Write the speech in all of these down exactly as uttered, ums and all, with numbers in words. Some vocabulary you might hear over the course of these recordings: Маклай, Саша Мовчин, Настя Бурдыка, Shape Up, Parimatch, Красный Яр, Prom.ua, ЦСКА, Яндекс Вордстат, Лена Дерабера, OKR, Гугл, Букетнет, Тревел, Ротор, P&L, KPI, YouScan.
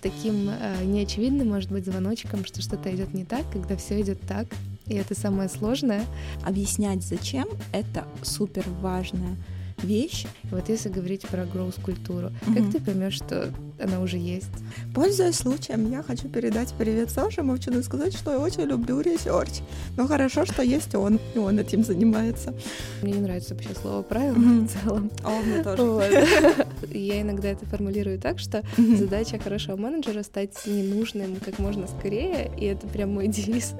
таким э, неочевидным, может быть, звоночком, что что-то идет не так, когда все идет так, и это самое сложное. Объяснять, зачем, это супер важная вещь. Вот если говорить про гроус-культуру, угу. как ты поймешь, что она уже есть? Пользуясь случаем, я хочу передать привет Саше Мовчину и сказать, что я очень люблю ресерч. Но хорошо, что есть он, и он этим занимается. Мне не нравится вообще слово «правило» в целом. А мне тоже. Вот. Я иногда это формулирую так, что задача хорошего менеджера — стать ненужным как можно скорее, и это прям мой девиз.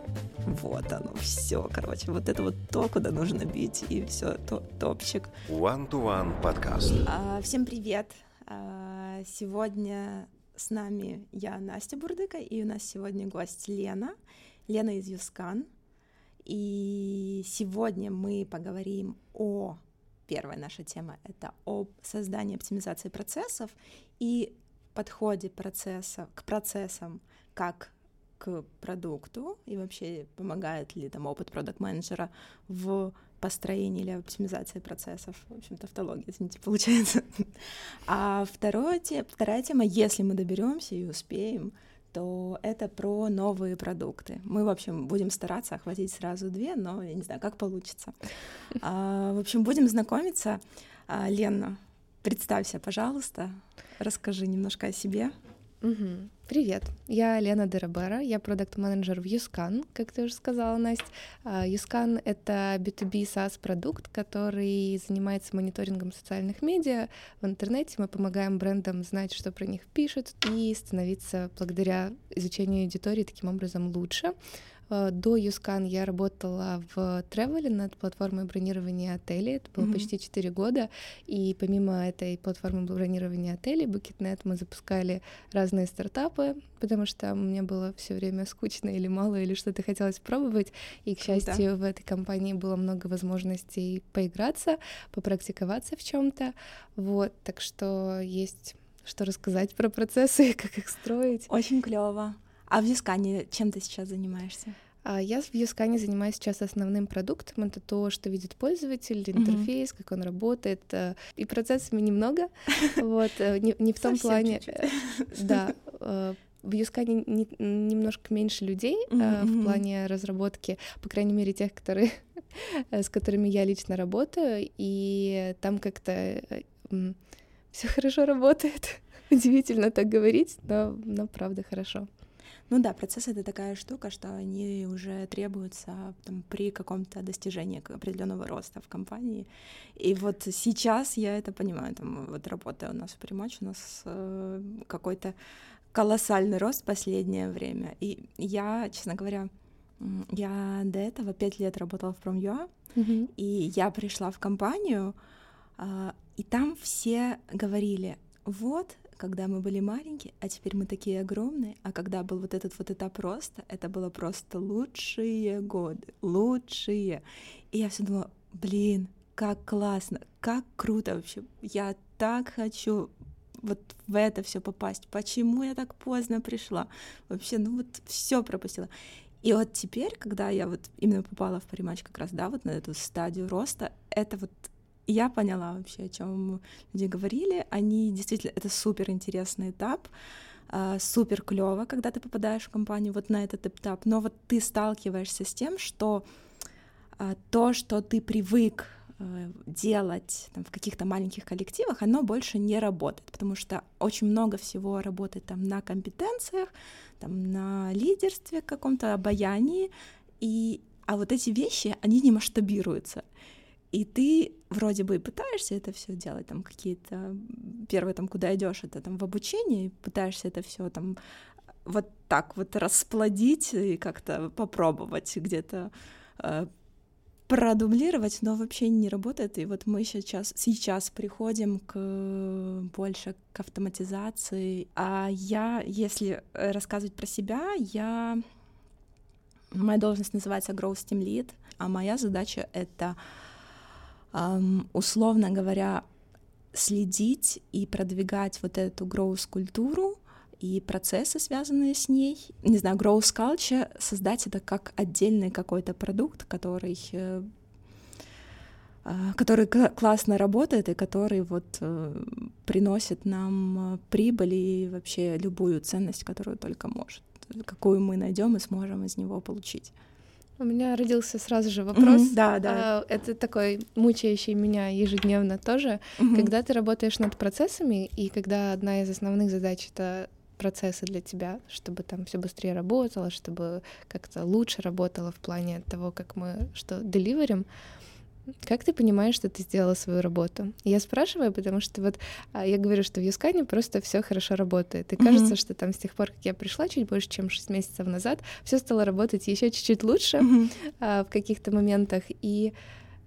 Вот оно, все, короче, вот это вот то, куда нужно бить, и все, то, топчик. One-to-one подкаст. Всем привет! Сегодня с нами я, Настя Бурдыка, и у нас сегодня гость Лена, Лена из YouScan. И сегодня мы поговорим о... Первая наша тема — это об создании и оптимизации процессов и подходе процесса, к процессам как к продукту, и вообще помогает ли там опыт продакт-менеджера в построении или оптимизации процессов. В общем, тавтология, извините, получается. А вторая, вторая тема, если мы доберемся и успеем, то это про новые продукты. Мы, в общем, будем стараться охватить сразу две, но я не знаю, как получится. А, в общем, будем знакомиться. А, Лена, представься, пожалуйста, расскажи немножко о себе. Угу. Привет, я Лена Дерабера, я продакт-менеджер в YouScan, как ты уже сказала, Настя. YouScan — это би ту би SaaS-продукт, который занимается мониторингом социальных медиа в интернете. Мы помогаем брендам знать, что про них пишут, и становиться благодаря изучению аудитории таким образом лучше. До YouScan я работала в Тревеле над платформой бронирования отелей. Это было mm-hmm. почти четыре года. И помимо этой платформы бронирования отелей, Букетнет, мы запускали разные стартапы, потому что мне было все время скучно или мало, или что-то хотелось пробовать. И, к счастью, mm-hmm. в этой компании было много возможностей поиграться, попрактиковаться в чем-то. Вот, так что есть что рассказать про процессы, как их строить. Очень клево. А в YouScan чем ты сейчас занимаешься? Я в YouScan занимаюсь сейчас основным продуктом. Это то, что видит пользователь, интерфейс, mm-hmm. как он работает. И процессами немного. Вот. Не, не в том совсем плане... Чуть-чуть. Да. В YouScan не, немножко меньше людей mm-hmm. в плане разработки, по крайней мере, тех, которые, с которыми я лично работаю. И там как-то все хорошо работает. Удивительно так говорить, но, но правда хорошо. Ну да, процессы — это такая штука, что они уже требуются там, при каком-то достижении определенного роста в компании. И вот сейчас я это понимаю. Там, вот работа у нас в Parimatch, у нас э, какой-то колоссальный рост в последнее время. И я, честно говоря, я до этого пять лет работала в Prom.ua, mm-hmm. и я пришла в компанию, э, и там все говорили, вот... Когда мы были маленькие, а теперь мы такие огромные, а когда был вот этот вот этап роста, это было просто лучшие годы, лучшие. И я все думала, блин, как классно, как круто вообще, я так хочу вот в это все попасть, почему я так поздно пришла, вообще, ну вот все пропустила. И вот теперь, когда я вот именно попала в Parimatch как раз, да, вот на эту стадию роста, это вот я поняла вообще, о чем люди говорили. Они действительно, это супер интересный этап, супер клево, когда ты попадаешь в компанию вот на этот этап. Но вот ты сталкиваешься с тем, что то, что ты привык делать там, в каких-то маленьких коллективах, оно больше не работает, потому что очень много всего работает там на компетенциях, там на лидерстве каком-то, обаянии, и а вот эти вещи они не масштабируются. И ты вроде бы и пытаешься это все делать, там какие-то первые там куда идешь, это там в обучении, пытаешься это все там вот так вот расплодить и как-то попробовать где-то э, продублировать, но вообще не работает. И вот мы сейчас сейчас приходим к больше к автоматизации. А я, если рассказывать про себя, я моя должность называется Growth Team Lead, а моя задача это Um, условно говоря, следить и продвигать вот эту growth-культуру и процессы, связанные с ней. Не знаю, growth culture, создать это как отдельный какой-то продукт, который который классно работает и который вот приносит нам прибыль и вообще любую ценность, которую только может, какую мы найдем и сможем из него получить. У меня родился сразу же вопрос. Mm-hmm, да, да. Это такой мучающий меня ежедневно тоже. Mm-hmm. Когда ты работаешь над процессами, и когда одна из основных задач — это процессы для тебя, чтобы там все быстрее работало, чтобы как-то лучше работало в плане того, как мы что деливерим, как ты понимаешь, что ты сделала свою работу? Я спрашиваю, потому что вот я говорю, что в YouScan просто все хорошо работает. И кажется, mm-hmm. что там с тех пор, как я пришла, чуть больше, чем шесть месяцев назад, все стало работать еще чуть-чуть лучше mm-hmm. а, в каких-то моментах. И,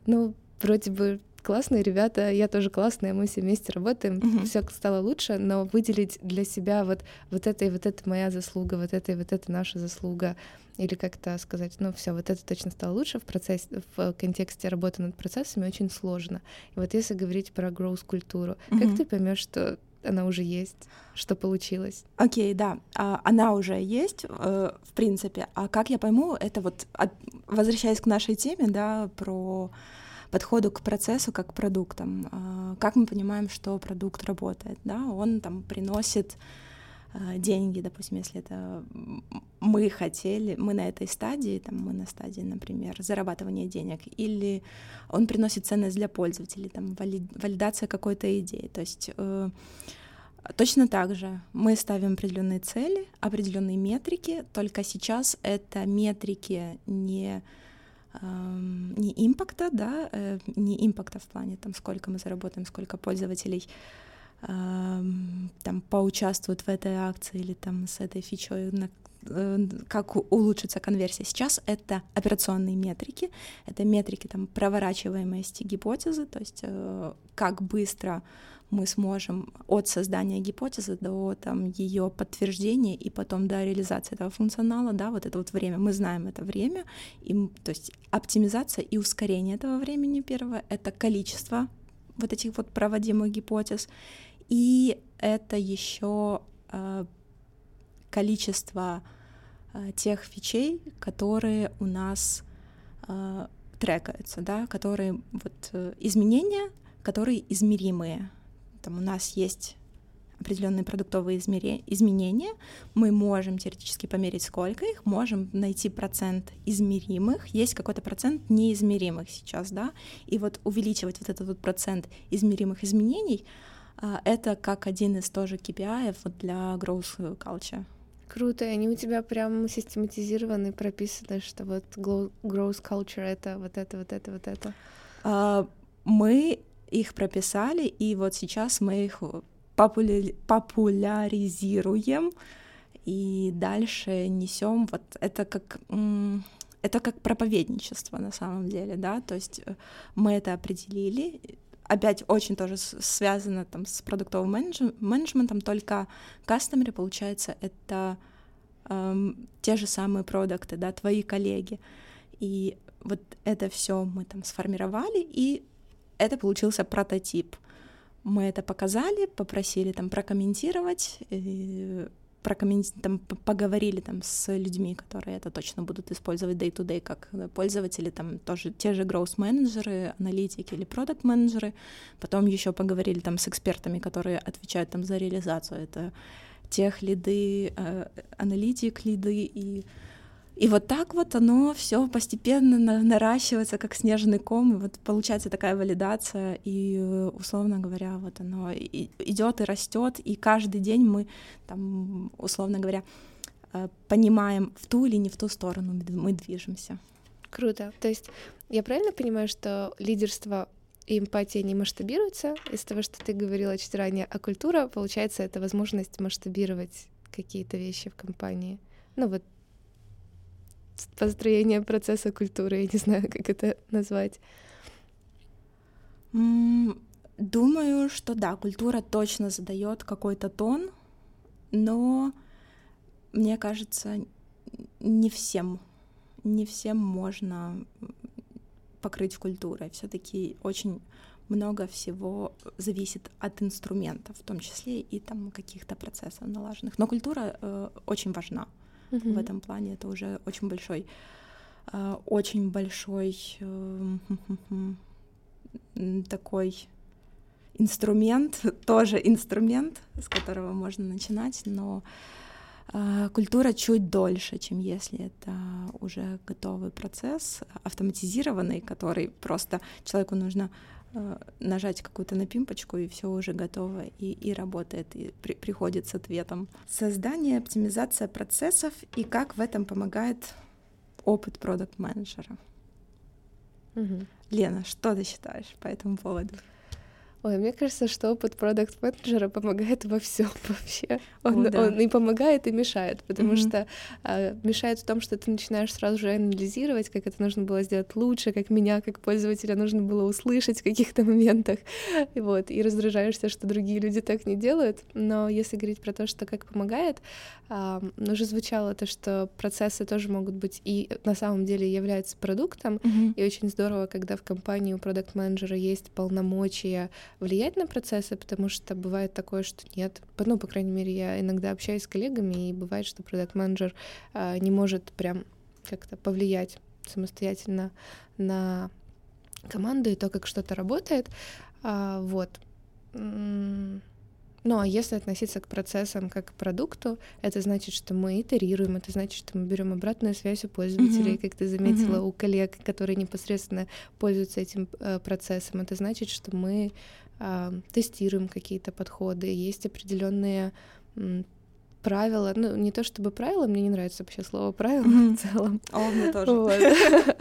ну, вроде бы классные ребята, я тоже классная, мы все вместе работаем, mm-hmm. все стало лучше, но выделить для себя вот, вот это и вот это моя заслуга, вот это и вот это наша заслуга, или как-то сказать, ну все, вот это точно стало лучше в процессе, в контексте работы над процессами очень сложно. И вот если говорить про growth-культуру, mm-hmm. как ты поймешь, что она уже есть, что получилось? Окей, okay, да, она уже есть, в принципе. А как я пойму, это вот, возвращаясь к нашей теме, да, про подходу к процессу как к продуктам. Как мы понимаем, что продукт работает? Да? Он там приносит деньги, допустим, если это мы хотели, мы на этой стадии, там, мы на стадии, например, зарабатывания денег, или он приносит ценность для пользователей, там, валидация какой-то идеи. То есть точно так же мы ставим определенные цели, определенные метрики, только сейчас это метрики не... не импакта, да, не импакта в плане, там, сколько мы заработаем, сколько пользователей там поучаствуют в этой акции или там с этой фичой, как улучшится конверсия. Сейчас это операционные метрики, это метрики там проворачиваемости гипотезы, то есть как быстро мы сможем от создания гипотезы до там ее подтверждения и потом до реализации этого функционала, да, вот это вот время, мы знаем это время, и, то есть оптимизация и ускорение этого времени первое, это количество вот этих вот проводимых гипотез, и это еще э, количество э, тех фичей, которые у нас э, трекаются, да, которые вот э, изменения, которые измеримые. Там у нас есть определенные продуктовые измеря... изменения, мы можем теоретически померить, сколько их, можем найти процент измеримых, есть какой-то процент неизмеримых сейчас, да, и вот увеличивать вот этот вот процент измеримых изменений, это как один из тоже кей пи ай вот для growth culture. Круто, они у тебя прям систематизированы, прописаны, что вот growth culture — это вот это, вот это, вот это. Мы их прописали, и вот сейчас мы их популя... популяризируем и дальше несем. Вот это как это как проповедничество на самом деле, да, то есть мы это определили. Опять очень тоже связано там с продуктовым менедж... менеджментом, только кастомеры, получается, это эм, те же самые продукты, да, твои коллеги. И вот это все мы там сформировали, и это получился прототип. Мы это показали, попросили там прокомментировать, прокомменти... там, поговорили там с людьми, которые это точно будут использовать day-to-day как пользователи, там тоже те же growth-менеджеры, аналитики или product-менеджеры. Потом еще поговорили там с экспертами, которые отвечают там за реализацию. Это тех лиды, аналитик лиды и... И вот так вот оно все постепенно на- наращивается, как снежный ком, и вот получается такая валидация, и, условно говоря, вот оно и- идет и растет, и каждый день мы, там, условно говоря, понимаем, в ту или не в ту сторону мы движемся. Круто. То есть я правильно понимаю, что лидерство и эмпатия не масштабируются из того, что ты говорила чуть ранее, а культура, получается, это возможность масштабировать какие-то вещи в компании? Ну вот, построение процесса культуры, я не знаю, как это назвать. Думаю, что да, культура точно задает какой-то тон, но мне кажется, не всем, не всем можно покрыть культурой. Все-таки очень много всего зависит от инструментов, в том числе и там каких-то процессов налаженных. Но культура э, очень важна. Uh-huh. В этом плане это уже очень большой, очень большой такой инструмент, тоже инструмент, с которого можно начинать, но э, культура чуть дольше, чем если это уже готовый процесс, автоматизированный, который просто человеку нужно э, нажать какую-то напимпочку, и все уже готово, и, и работает, и при, приходит с ответом. Создание, оптимизация процессов и как в этом помогает опыт продакт-менеджера. Угу. Лена, что ты считаешь по этому поводу? Ой, мне кажется, что опыт продакт-менеджера помогает во всем вообще. Он, О, да. он и помогает, и мешает, потому mm-hmm. что а, мешает в том, что ты начинаешь сразу же анализировать, как это нужно было сделать лучше, как меня, как пользователя, нужно было услышать в каких-то моментах, и, вот, и раздражаешься, что другие люди так не делают. Но если говорить про то, что как помогает, а, уже звучало то, что процессы тоже могут быть и на самом деле являются продуктом, mm-hmm. и очень здорово, когда в компании у продакт-менеджера есть полномочия влиять на процессы, потому что бывает такое, что нет. Ну, по крайней мере, я иногда общаюсь с коллегами, и бывает, что продакт-менеджер э, не может прям как-то повлиять самостоятельно на команду и то, как что-то работает. А, вот. Ну, а если относиться к процессам как к продукту, это значит, что мы итерируем, это значит, что мы берем обратную связь у пользователей, mm-hmm. как ты заметила, mm-hmm. у коллег, которые непосредственно пользуются этим э, процессом. Это значит, что мы э, тестируем какие-то подходы, есть определенные м, правила. Ну, не то чтобы правила, мне не нравится вообще слово «правила» mm-hmm. в целом. А мне тоже.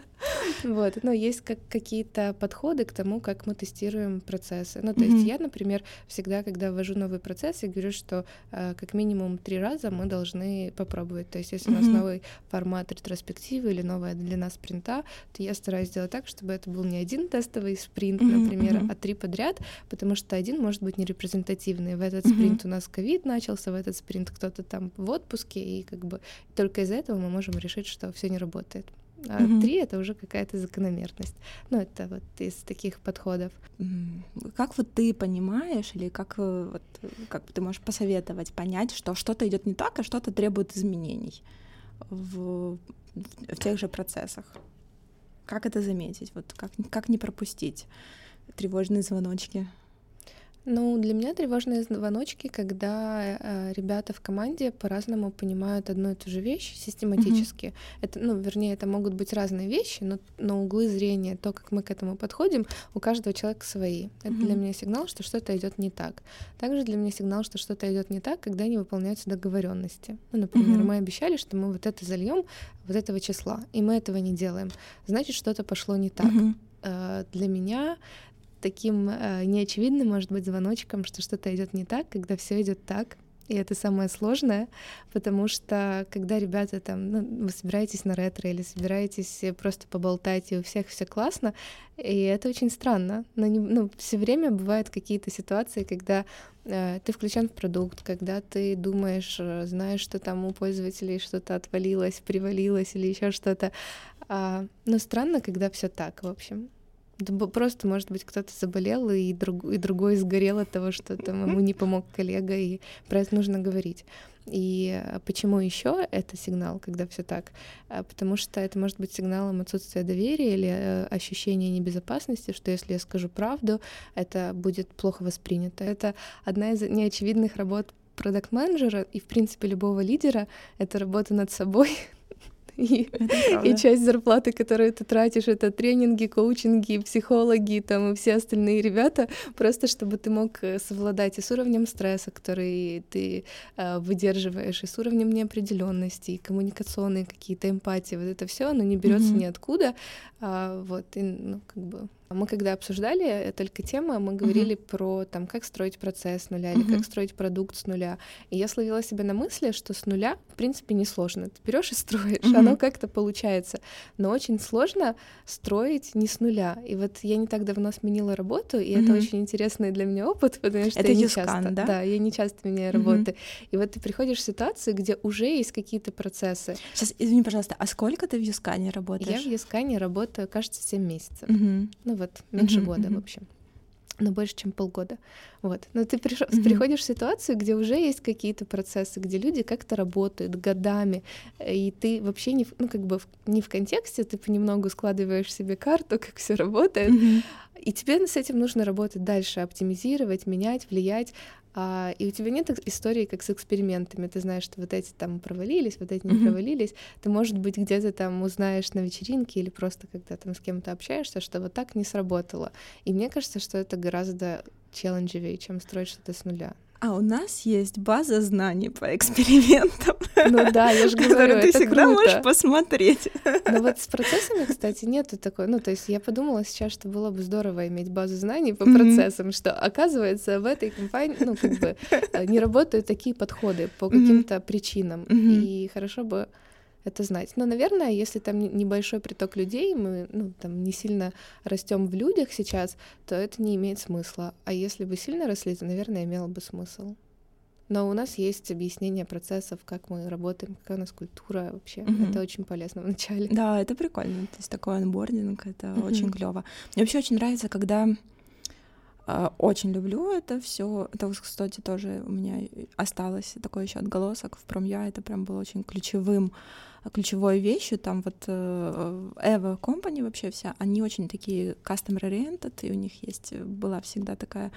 Вот, но есть как какие-то подходы к тому, как мы тестируем процессы. Ну, то mm-hmm. есть я, например, всегда, когда ввожу новый процесс, я говорю, что э, как минимум три раза мы должны попробовать. То есть если mm-hmm. у нас новый формат ретроспективы или новая длина спринта, то я стараюсь сделать так, чтобы это был не один тестовый спринт, mm-hmm. например, mm-hmm. а три подряд, потому что один может быть нерепрезентативный. В этот mm-hmm. спринт у нас ковид начался, в этот спринт кто-то там в отпуске, и как бы только из-за этого мы можем решить, что все не работает. А mm-hmm. три — это уже какая-то закономерность. Ну, это вот из таких подходов. Mm-hmm. Как вот ты понимаешь, или как, вот, как ты можешь посоветовать понять, что что-то идет не так, а что-то требует изменений в, в тех же процессах? Как это заметить? Вот как, как не пропустить тревожные звоночки? Ну, для меня тревожные звоночки, когда э, ребята в команде по-разному понимают одну и ту же вещь систематически. Mm-hmm. Это, ну, вернее, это могут быть разные вещи, но, но углы зрения, то, как мы к этому подходим, у каждого человека свои. Mm-hmm. Это для меня сигнал, что что-то идет не так. Также для меня сигнал, что что-то идет не так, когда не выполняются договоренности. Ну, например, mm-hmm. мы обещали, что мы вот это зальем вот этого числа, и мы этого не делаем. Значит, что-то пошло не так. Mm-hmm. Э, для меня таким э, неочевидным, может быть, звоночком, что что-то идет не так, когда все идет так. И это самое сложное, потому что когда ребята там, ну, вы собираетесь на ретро или собираетесь просто поболтать, и у всех все классно, и это очень странно. Но не, ну, все время бывают какие-то ситуации, когда э, ты включен в продукт, когда ты думаешь, знаешь, что там у пользователей что-то отвалилось, привалилось или еще что-то. А, но странно, когда все так, в общем. Просто, может быть, кто-то заболел, и, друг, и другой сгорел от того, что там ему не помог коллега, и про это нужно говорить. И почему еще это сигнал, когда все так? Потому что это может быть сигналом отсутствия доверия или ощущения небезопасности, что если я скажу правду, это будет плохо воспринято. Это одна из неочевидных работ продакт-менеджера и, в принципе, любого лидера — это работа над собой. И, и часть зарплаты, которую ты тратишь, это тренинги, коучинги, психологи там, и все остальные ребята, просто чтобы ты мог совладать и с уровнем стресса, который ты э, выдерживаешь, и с уровнем неопределенности, и коммуникационные какие-то эмпатии. Вот это все, оно не берется mm-hmm. ниоткуда. А, вот, и, ну, как бы... Мы когда обсуждали только тему, мы говорили uh-huh. про там, как строить процесс с нуля uh-huh. или как строить продукт с нуля. И я словила себя на мысли, что с нуля, в принципе, несложно. Ты берешь и строишь, uh-huh. оно как-то получается. Но очень сложно строить не с нуля. И вот я не так давно сменила работу, и uh-huh. это очень интересный для меня опыт, потому что это я не YouScan, часто, да? Да, я не часто меняю работы. Uh-huh. И вот ты приходишь в ситуацию, где уже есть какие-то процессы. Сейчас, извини, пожалуйста, а сколько ты в YouScan работаешь? Я в YouScan работаю, кажется, семь месяцев. Uh-huh. Ну, вот, меньше uh-huh, года, uh-huh. в общем. но больше, чем полгода. Вот. Но ты приш... mm-hmm. приходишь в ситуацию, где уже есть какие-то процессы, где люди как-то работают годами, и ты вообще не в, ну, как бы в, не в контексте, ты понемногу складываешь себе карту, как все работает, mm-hmm. и тебе с этим нужно работать дальше, оптимизировать, менять, влиять. А, и у тебя нет истории, как с экспериментами. Ты знаешь, что вот эти там провалились, вот эти не mm-hmm. провалились. Ты, может быть, где-то там узнаешь на вечеринке или просто когда там с кем-то общаешься, что вот так не сработало. И мне кажется, что это гораздо челленджевее, чем строить что-то с нуля. А у нас есть база знаний по экспериментам. Ну да, я же говорю, это ты всегда круто. Можешь посмотреть. Но вот с процессами, кстати, нету такой. Ну, то есть я подумала сейчас, что было бы здорово иметь базу знаний по mm-hmm. процессам, что, оказывается, в этой компании, ну, как бы, не работают такие подходы по каким-то mm-hmm. причинам. Mm-hmm. И хорошо бы это знать. Но, наверное, если там небольшой приток людей, мы ну, там, не сильно растем в людях сейчас, то это не имеет смысла. А если бы сильно росли, то, наверное, имело бы смысл. Но у нас есть объяснение процессов, как мы работаем, какая у нас культура вообще. Mm-hmm. Это очень полезно вначале. Да, это прикольно. То есть такой онбординг, это mm-hmm. очень клево. Мне вообще очень нравится, когда... Очень люблю это все. Это, кстати, тоже у меня осталось такой еще отголосок в Prom.ua. Это прям было очень ключевым, ключевой вещью. Там вот Эва Company вообще вся, они очень такие customer-oriented, и у них есть, была всегда такая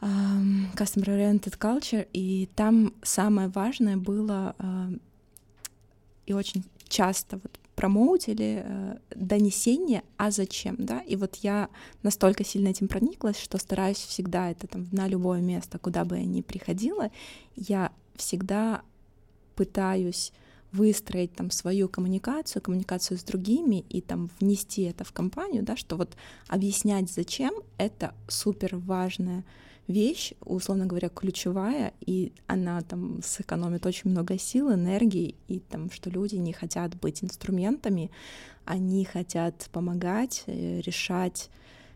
um, customer-oriented culture, и там самое важное было uh, и очень часто вот промоутили э, донесение, а зачем, да, и вот я настолько сильно этим прониклась, что стараюсь всегда это там на любое место, куда бы я ни приходила, я всегда пытаюсь выстроить там свою коммуникацию, коммуникацию с другими и там внести это в компанию, да, что вот объяснять зачем — это супер важная вещь, условно говоря, ключевая, и она там сэкономит очень много сил, энергии, и там, что люди не хотят быть инструментами, они хотят помогать, решать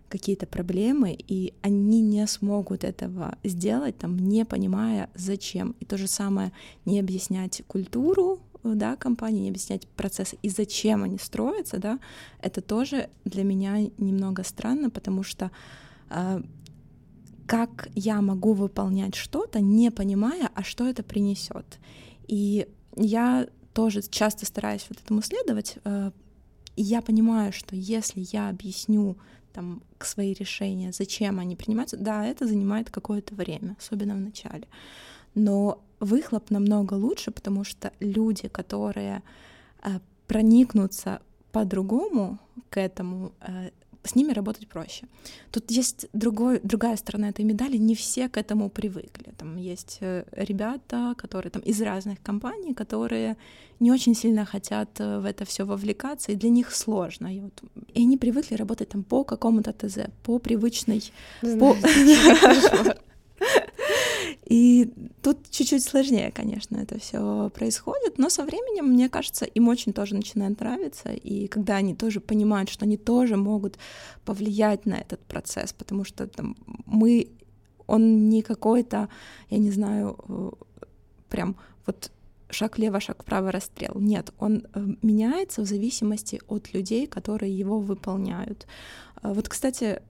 какие-то проблемы, и они не смогут этого сделать, там, не понимая, зачем. И то же самое не объяснять культуру, да, компании, не объяснять процессы и зачем они строятся, да, это тоже для меня немного странно, потому что э, как я могу выполнять что-то, не понимая, а что это принесет. И я тоже часто стараюсь вот этому следовать, э, и я понимаю, что если я объясню там свои решения, зачем они принимаются, да, это занимает какое-то время, особенно в начале. Но выхлоп намного лучше, потому что люди, которые э, проникнутся по-другому к этому, э, с ними работать проще. Тут есть другой, другая сторона этой медали, не все к этому привыкли. Там есть ребята, которые там, из разных компаний, которые не очень сильно хотят в это все вовлекаться, и для них сложно. И, вот, и они привыкли работать там, по какому-то ТЗ, по привычной... И тут чуть-чуть сложнее, конечно, это все происходит, но со временем, мне кажется, им очень тоже начинает нравиться, и когда они тоже понимают, что они тоже могут повлиять на этот процесс, потому что там, мы, он не какой-то, я не знаю, прям вот шаг влево, шаг вправо, расстрел. Нет, он меняется в зависимости от людей, которые его выполняют. Вот, кстати,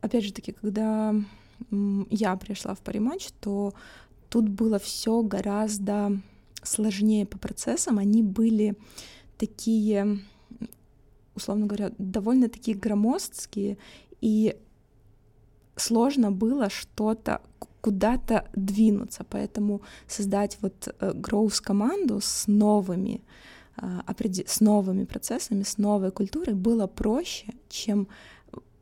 опять же таки, когда... я пришла в Parimatch, то тут было все гораздо сложнее по процессам. Они были такие, условно говоря, довольно-таки громоздкие, и сложно было что-то, куда-то двинуться. Поэтому создать вот growth-команду с новыми, с новыми процессами, с новой культурой было проще, чем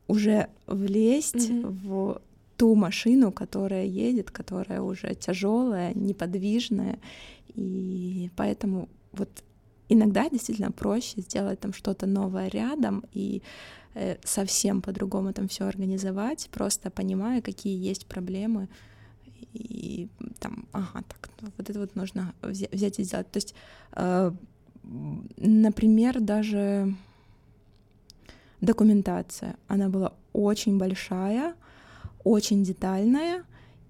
уже влезть mm-hmm. в... ту машину, которая едет, которая уже тяжелая, неподвижная, и поэтому вот иногда действительно проще сделать там что-то новое рядом и э, совсем по-другому там все организовать, просто понимая, какие есть проблемы, и там, ага, так, вот это вот нужно взять и сделать. То есть, э, например, даже документация, она была очень большая, очень детальная,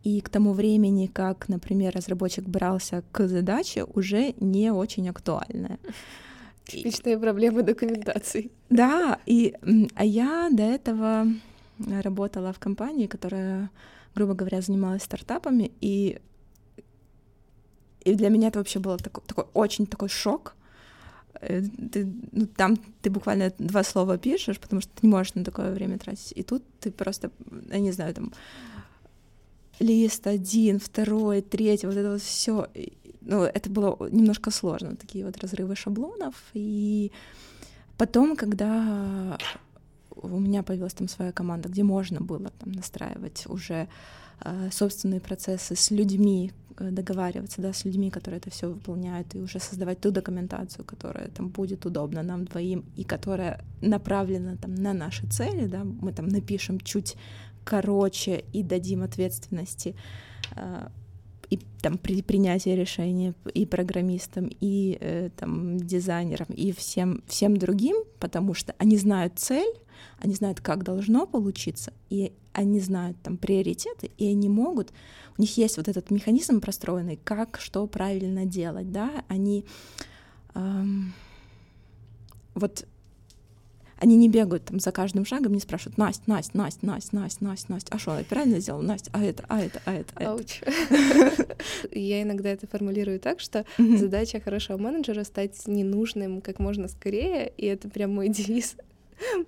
и к тому времени, как, например, разработчик брался к задаче, уже не очень актуальная. Типичная проблема документации. Да, и, а я до этого работала в компании, которая, грубо говоря, занималась стартапами, и, и для меня это вообще был такой, такой, очень такой шок. Ты, ну, там ты буквально два слова пишешь, потому что ты не можешь на такое время тратить. И тут ты просто, я не знаю, там лист один, второй, третий, вот это вот все. Ну, это было немножко сложно, такие вот разрывы шаблонов. И потом, когда у меня появилась там своя команда, где можно было там настраивать уже э, собственные процессы с людьми, договариваться, да, с людьми, которые это все выполняют, и уже создавать ту документацию, которая там будет удобна нам двоим и которая направлена там на наши цели, да, мы там напишем чуть короче и дадим ответственности э, и там при принятии решения и программистам, и э, там дизайнерам, и всем, всем другим, потому что они знают цель, они знают, как должно получиться, и они знают там приоритеты, и они могут, у них есть вот этот механизм простроенный, как, что правильно делать, да, они эм, вот они не бегают там за каждым шагом, не спрашивают: Настя, Настя, Настя, Настя, Настя, Настя, Настя, а что, я правильно сделала, Настя, а это, а это, а это, а это. Ауч. Я иногда это формулирую так, что задача хорошего менеджера — стать ненужным как можно скорее, и это прям мой девиз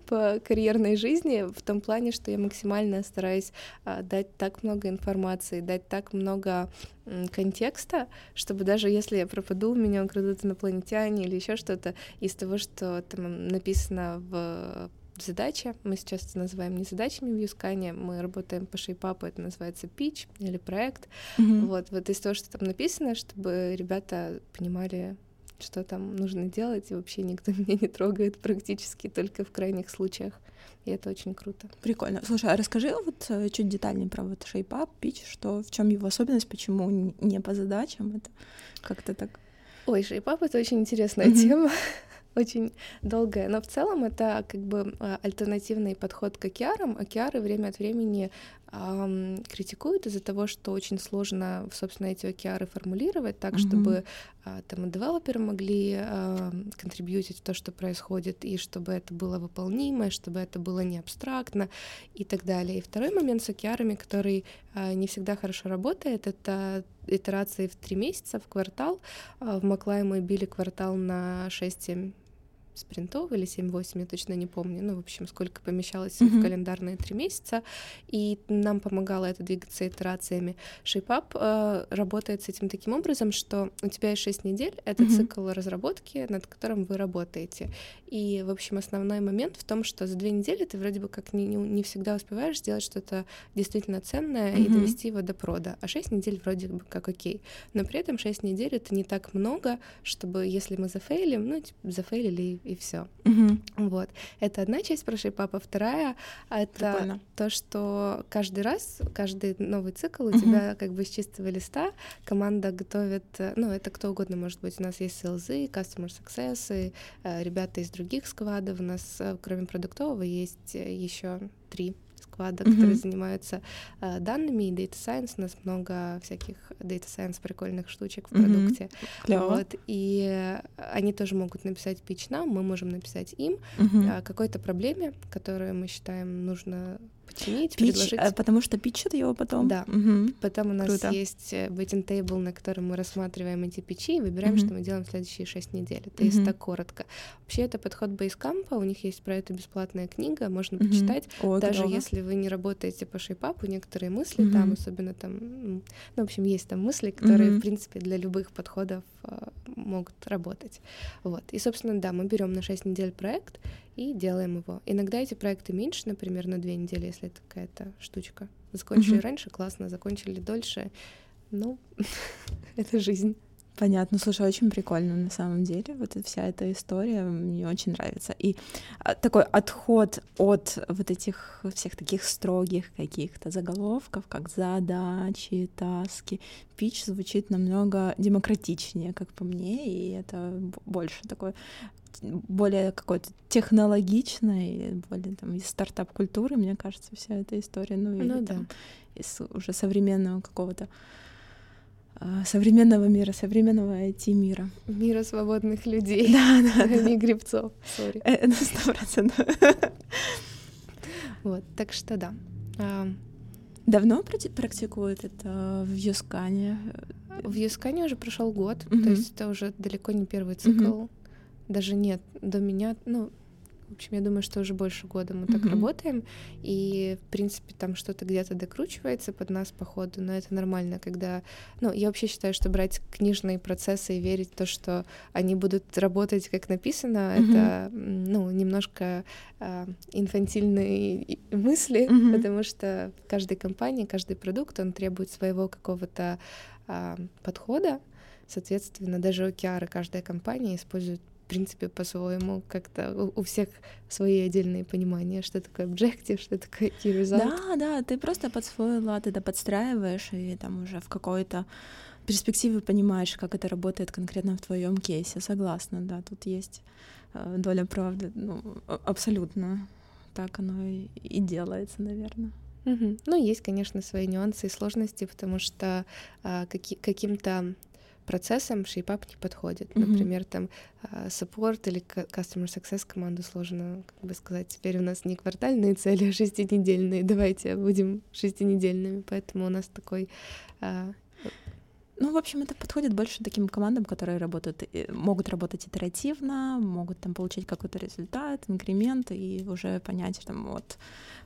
по карьерной жизни, в том плане, что я максимально стараюсь а, дать так много информации, дать так много м, контекста, чтобы даже если я пропаду, меня украдут инопланетяне или еще что-то из того, что там написано в задаче. Мы сейчас это называем не задачами в YouScan, мы работаем по Shape Up, это называется pitch или проект. Mm-hmm. Вот, вот из того, что там написано, чтобы ребята понимали, что там нужно делать, и вообще никто меня не трогает практически, только в крайних случаях. И это очень круто. Прикольно. Слушай, а расскажи вот чуть детальнее про вот Shape Up, pitch, что, в чем его особенность, почему не по задачам, это как-то так... Ой, Shape Up — это очень интересная mm-hmm. тема, очень долгая, но в целом это как бы альтернативный подход к о кей ар. о кей ар время от времени эм, критикуют из-за того, что очень сложно, собственно, эти о кей ар формулировать так, mm-hmm. чтобы э, там девелоперы могли э, контрибьютить в то, что происходит, и чтобы это было выполнимо, чтобы это было не абстрактно и так далее. И второй момент с о кей ар, который э, не всегда хорошо работает, это итерации в три месяца, в квартал. Э, в Маклае мы били квартал на шесть-семь спринтов или семь-восемь, я точно не помню, ну, в общем, сколько помещалось mm-hmm. в календарные три месяца, и нам помогало это двигаться итерациями. Shape Up э, работает с этим таким образом, что у тебя есть шесть недель, это mm-hmm. цикл разработки, над которым вы работаете, и, в общем, основной момент в том, что за две недели ты вроде бы как не, не всегда успеваешь сделать что-то действительно ценное mm-hmm. и довести его до прода, а шесть недель вроде бы как окей, но при этом шесть недель — это не так много, чтобы если мы зафейлим, ну, типа, зафейлили и все. Mm-hmm. Вот. Это одна часть про Shape Up. Вторая — это Прикольно. То, что каждый раз, каждый новый цикл у mm-hmm. тебя как бы с чистого листа команда готовит, ну, это кто угодно может быть. У нас есть селзы, customer success, э, ребята из других сквадов. У нас, э, кроме продуктового, есть еще три склада, mm-hmm. которые занимаются э, данными, и Data Science. У нас много всяких Data Science прикольных штучек в mm-hmm. продукте. Клево. Вот, и они тоже могут написать питч нам, мы можем написать им mm-hmm. о какой-то проблеме, которую мы считаем нужно починить, pitch, предложить. А, потому что питчат его потом? Да. Mm-hmm. Потом у нас Круто. Есть waiting table, на котором мы рассматриваем эти питчи и выбираем, mm-hmm. что мы делаем в следующие шесть недель. Это mm-hmm. если так коротко. Вообще это подход Basecamp, у них есть про это бесплатная книга, можно mm-hmm. почитать. О, даже здорово. Если вы не работаете по шейпапу, некоторые мысли mm-hmm. там, особенно там, ну, в общем, есть там мысли, которые, mm-hmm. в принципе, для любых подходов э, могут работать. Вот. И, собственно, да, мы берем на шесть недель проект и делаем его. Иногда эти проекты меньше, например, на две недели, если это какая-то штучка. Закончили mm-hmm. раньше, классно, закончили дольше. Ну, это жизнь. Понятно. Слушай, очень прикольно на самом деле. Вот вся эта история мне очень нравится. И такой отход от вот этих всех таких строгих каких-то заголовков, как задачи, таски. Pitch звучит намного демократичнее, как по мне, и это больше такое... более какой-то технологичной, более там из стартап-культуры, мне кажется, вся эта история, ну, ну или да. там из уже современного какого-то современного мира, современного ай ти-мира. Мира свободных людей, да, да, а да. не гребцов. Сори. Сто процентов. Вот, так что да. Давно практикуют это в YouScan? В YouScan уже прошел год, mm-hmm. то есть это уже далеко не первый цикл. Mm-hmm. Даже нет, до меня, ну, в общем, я думаю, что уже больше года мы mm-hmm. так работаем, и, в принципе, там что-то где-то докручивается под нас по ходу, но это нормально, когда... Ну, я вообще считаю, что брать книжные процессы и верить в то, что они будут работать, как написано, mm-hmm. это, ну, немножко э, инфантильные мысли, mm-hmm. потому что в каждой компании, каждый продукт, он требует своего какого-то э, подхода, соответственно, даже о кей ар каждая компания использует в принципе, по-своему, как-то у всех свои отдельные понимания, что такое objective, что такое key result. Да, да, ты просто под свой лад это подстраиваешь, и там уже в какой-то перспективе понимаешь, как это работает конкретно в твоем кейсе. Согласна, да, тут есть доля правды, ну, абсолютно так оно и, и делается, наверное. Угу. Ну, есть, конечно, свои нюансы и сложности, потому что а, каки- каким-то процессом Shape Up не подходит. Mm-hmm. Например, там саппорт или customer success команду сложно, как бы сказать, теперь у нас не квартальные цели, а шестинедельные. Давайте будем шестинедельными. Поэтому у нас такой... А... Ну, в общем, это подходит больше таким командам, которые работают, могут работать итеративно, могут там получить какой-то результат, инкремент и уже понять, там, вот,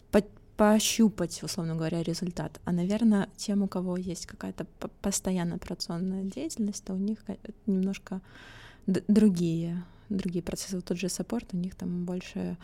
по- пощупать, условно говоря, результат. А, наверное, тем, у кого есть какая-то постоянная операционная деятельность, то у них немножко д- другие, другие процессы. Вот тот же саппорт, у них там больше...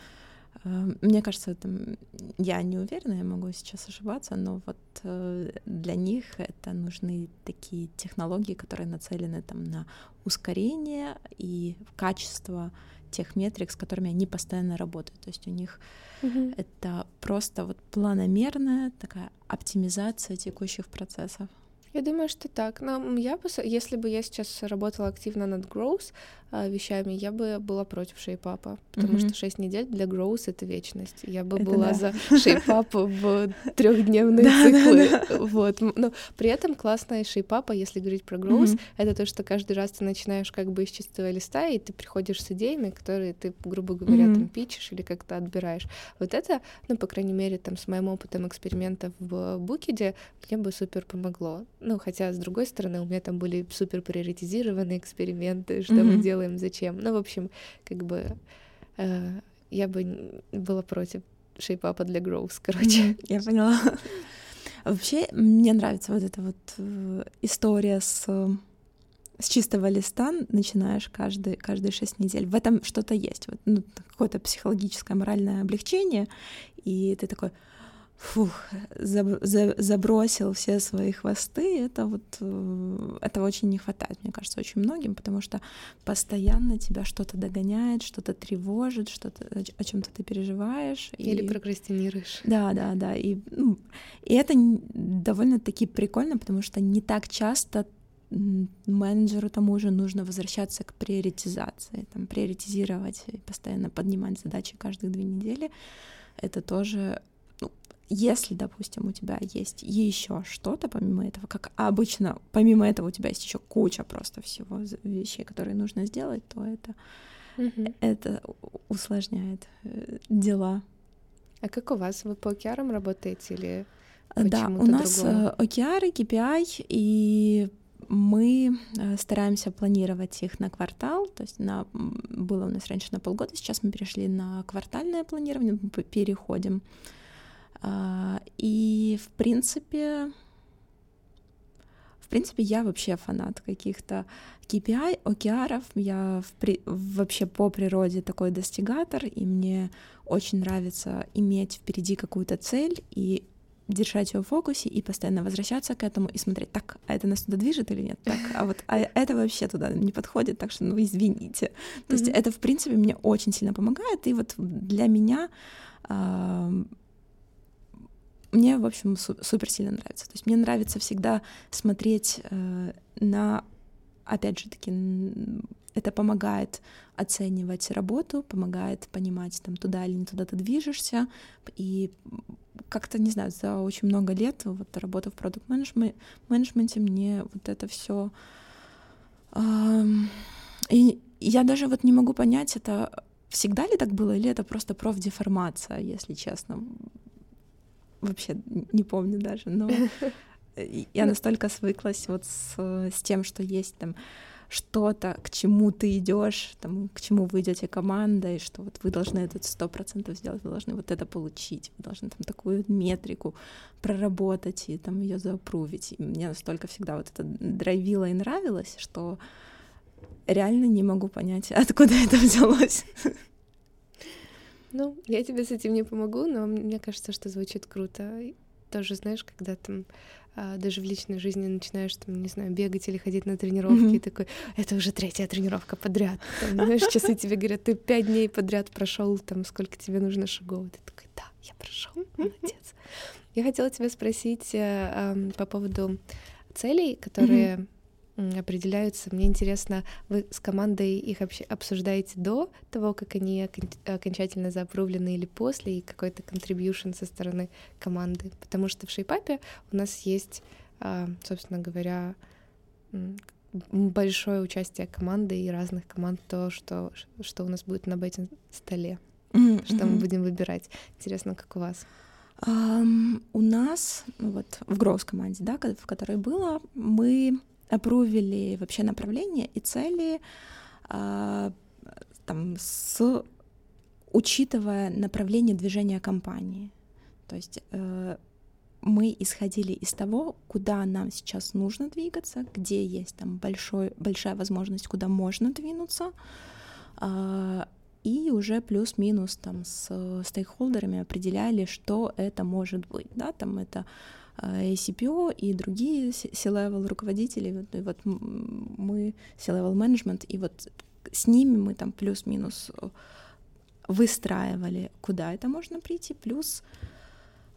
Э, мне кажется, там, я не уверена, я могу сейчас ошибаться, но вот э, для них это нужны такие технологии, которые нацелены там, на ускорение и качество тех метрик, с которыми они постоянно работают. То есть у них угу. это просто вот планомерная такая оптимизация текущих процессов. Я думаю, что так. Но я, если бы я сейчас работала активно над growth вещами, я бы была против шейпапа, потому угу. что шесть недель для growth — это вечность. Я бы это была да. за шейпап в трехдневные циклы. Вот. Но при этом классная шейпапа, если говорить про growth, это то, что каждый раз ты начинаешь как бы из чистого листа, и ты приходишь с идеями, которые ты, грубо говоря, там питчишь или как-то отбираешь. Вот это, ну, по крайней мере, там с моим опытом экспериментов в Букетнет мне бы супер помогло. Ну, хотя, с другой стороны, у меня там были супер приоритизированные эксперименты, что mm-hmm. мы делаем, зачем. Ну, в общем, как бы э, я бы была против шейпапа для гроус, короче. Mm-hmm. Я поняла. Вообще, мне нравится вот эта вот история с, с чистого листа. Начинаешь каждый, каждые шесть недель. В этом что-то есть. Вот, ну, какое-то психологическое, моральное облегчение. И ты такой... Фух, забросил все свои хвосты, это вот, этого очень не хватает, мне кажется, очень многим, потому что постоянно тебя что-то догоняет, что-то тревожит, что-то, о чем-то ты переживаешь. Или и... прокрастинируешь. Да, да, да, и, ну, и это довольно-таки прикольно, потому что не так часто менеджеру тому же нужно возвращаться к приоритизации, там, приоритизировать и постоянно поднимать задачи каждые две недели, это тоже... Если, допустим, у тебя есть еще что-то помимо этого, как обычно, помимо этого у тебя есть еще куча просто всего вещей, которые нужно сделать, то это, mm-hmm. это усложняет дела. А как у вас? Вы по о кей ар работаете или по чему-то другому? Да, у нас о кей ар, кей пи ай, и мы стараемся планировать их на квартал, то есть на, было у нас раньше на полгода, сейчас мы перешли на квартальное планирование, мы переходим. Uh, и в принципе, в принципе, я вообще фанат каких-то кей пи ай, о кей ар-ов, я в при... вообще по природе такой достигатор, и мне очень нравится иметь впереди какую-то цель и держать ее в фокусе, и постоянно возвращаться к этому, и смотреть, так, а это нас туда движет или нет, так, а вот а это вообще туда не подходит, так что, ну, извините. Mm-hmm. То есть это, в принципе, мне очень сильно помогает, и вот для меня... Uh, Мне, в общем, супер сильно нравится. То есть мне нравится всегда смотреть э, на, опять же таки, это помогает оценивать работу, помогает понимать, там, туда или не туда ты движешься. И как-то, не знаю, за очень много лет вот, работы в продакт-менеджменте мне вот это все... Э, и я даже вот не могу понять, это всегда ли так было, или это просто профдеформация, если честно. вообще не помню даже, но я настолько свыклась вот с, с тем, что есть там что-то, к чему ты идешь, там, к чему вы идете командой, что вот вы должны это сто процентов сделать, вы должны вот это получить, вы должны там такую метрику проработать и там ее заапрувить. И мне настолько всегда вот это драйвило и нравилось, что реально не могу понять, откуда это взялось. Ну, я тебе с этим не помогу, но мне кажется, что звучит круто. Тоже, знаешь, когда там даже в личной жизни начинаешь, там, не знаю, бегать или ходить на тренировки, mm-hmm. и такой, это уже третья тренировка подряд. Там, знаешь, часы тебе говорят, ты пять дней подряд прошел, там, сколько тебе нужно шагов. Ты такой, да, я прошел, молодец. Mm-hmm. Я хотела тебя спросить э, по поводу целей, которые mm-hmm. определяются. Мне интересно, вы с командой их обсуждаете до того, как они окон- окончательно заапрувлены, или после, и какой-то контрибьюшн со стороны команды? Потому что в шейпапе у нас есть, собственно говоря, большое участие команды и разных команд, то, что, что у нас будет на бетинг-столе, mm-hmm. что мы будем выбирать. Интересно, как у вас? Um, у нас, вот в Гроус-команде, да, в которой было, мы опрувили вообще направления и цели, а, там, с, учитывая направление движения компании. То есть э, мы исходили из того, куда нам сейчас нужно двигаться, где есть там большой, большая возможность, куда можно двинуться, э, и уже плюс-минус там с стейкхолдерами определяли, что это может быть, да, там это и си пи о, и другие C-level руководители, и вот мы C-level management, и вот с ними мы там плюс-минус выстраивали, куда это можно прийти, плюс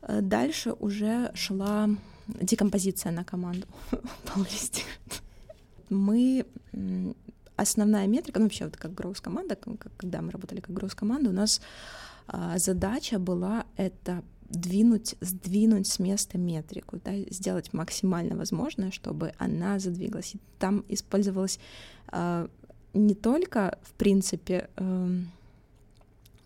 дальше уже шла декомпозиция на команду по листику. Мы... Основная метрика, ну вообще вот как Growth-команда, когда мы работали как Growth-команда, у нас задача была это двинуть, сдвинуть с места метрику, да, сделать максимально возможное, чтобы она задвигалась. И там использовалась э, не только, в принципе, э,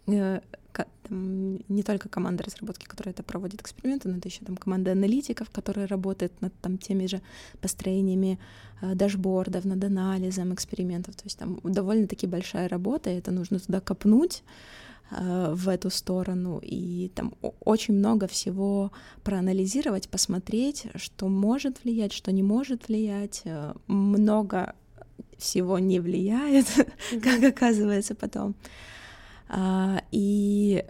э, к, там, не только команда разработки, которая это проводит эксперименты, но это еще там команда аналитиков, которая работает над там, теми же построениями э, дашбордов, над анализом экспериментов. То есть там довольно-таки большая работа, и это нужно туда копнуть, в эту сторону, и там очень много всего проанализировать, посмотреть, что может влиять, что не может влиять, много всего не влияет, mm-hmm. как оказывается потом. И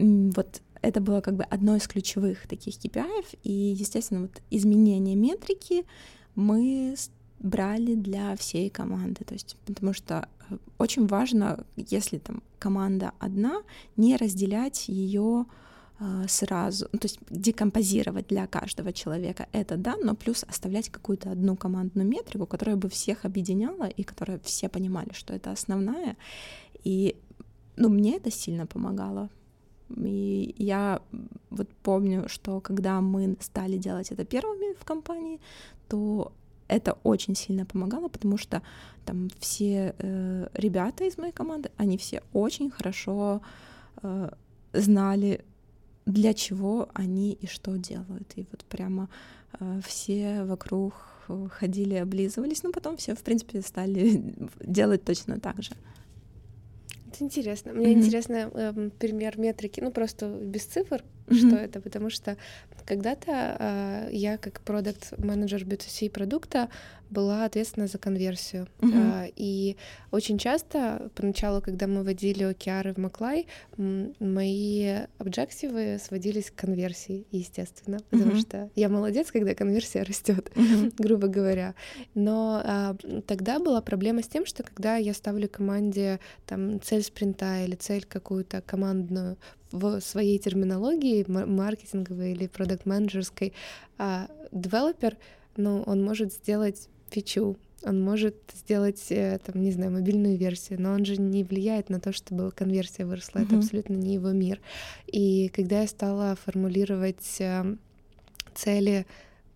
вот это было как бы одно из ключевых таких кей пи ай, и, естественно, вот изменение метрики мы брали для всей команды, то есть, потому что очень важно, если там команда одна, не разделять ее э, сразу, то есть декомпозировать для каждого человека это да, но плюс оставлять какую-то одну командную метрику, которая бы всех объединяла и которая все понимали, что это основная. И ну, мне это сильно помогало. И я вот помню, что когда мы стали делать это первыми в компании, то это очень сильно помогало, потому что там все э, ребята из моей команды, они все очень хорошо э, знали, для чего они и что делают. И вот прямо э, все вокруг ходили, облизывались, но потом все, в принципе, стали делать точно так же. Это интересно. Мне mm-hmm. интересно э, пример метрики, ну просто без цифр, mm-hmm. что это, потому что когда-то э, я как продакт-менеджер би ту си продукта была ответственна за конверсию. Mm-hmm. Э, и очень часто поначалу, когда мы вводили о кей ар в Маклай, м- мои обджективы сводились к конверсии, естественно, потому mm-hmm. что я молодец, когда конверсия растет, mm-hmm. грубо говоря. Но э, тогда была проблема с тем, что когда я ставлю команде там цель спринта или цель какую-то командную в своей терминологии маркетинговой или продакт-менеджерской, а девелопер, ну, он может сделать фичу, он может сделать, там, не знаю, мобильную версию, но он же не влияет на то, чтобы конверсия выросла. Mm-hmm. Это абсолютно не его мир. И когда я стала формулировать цели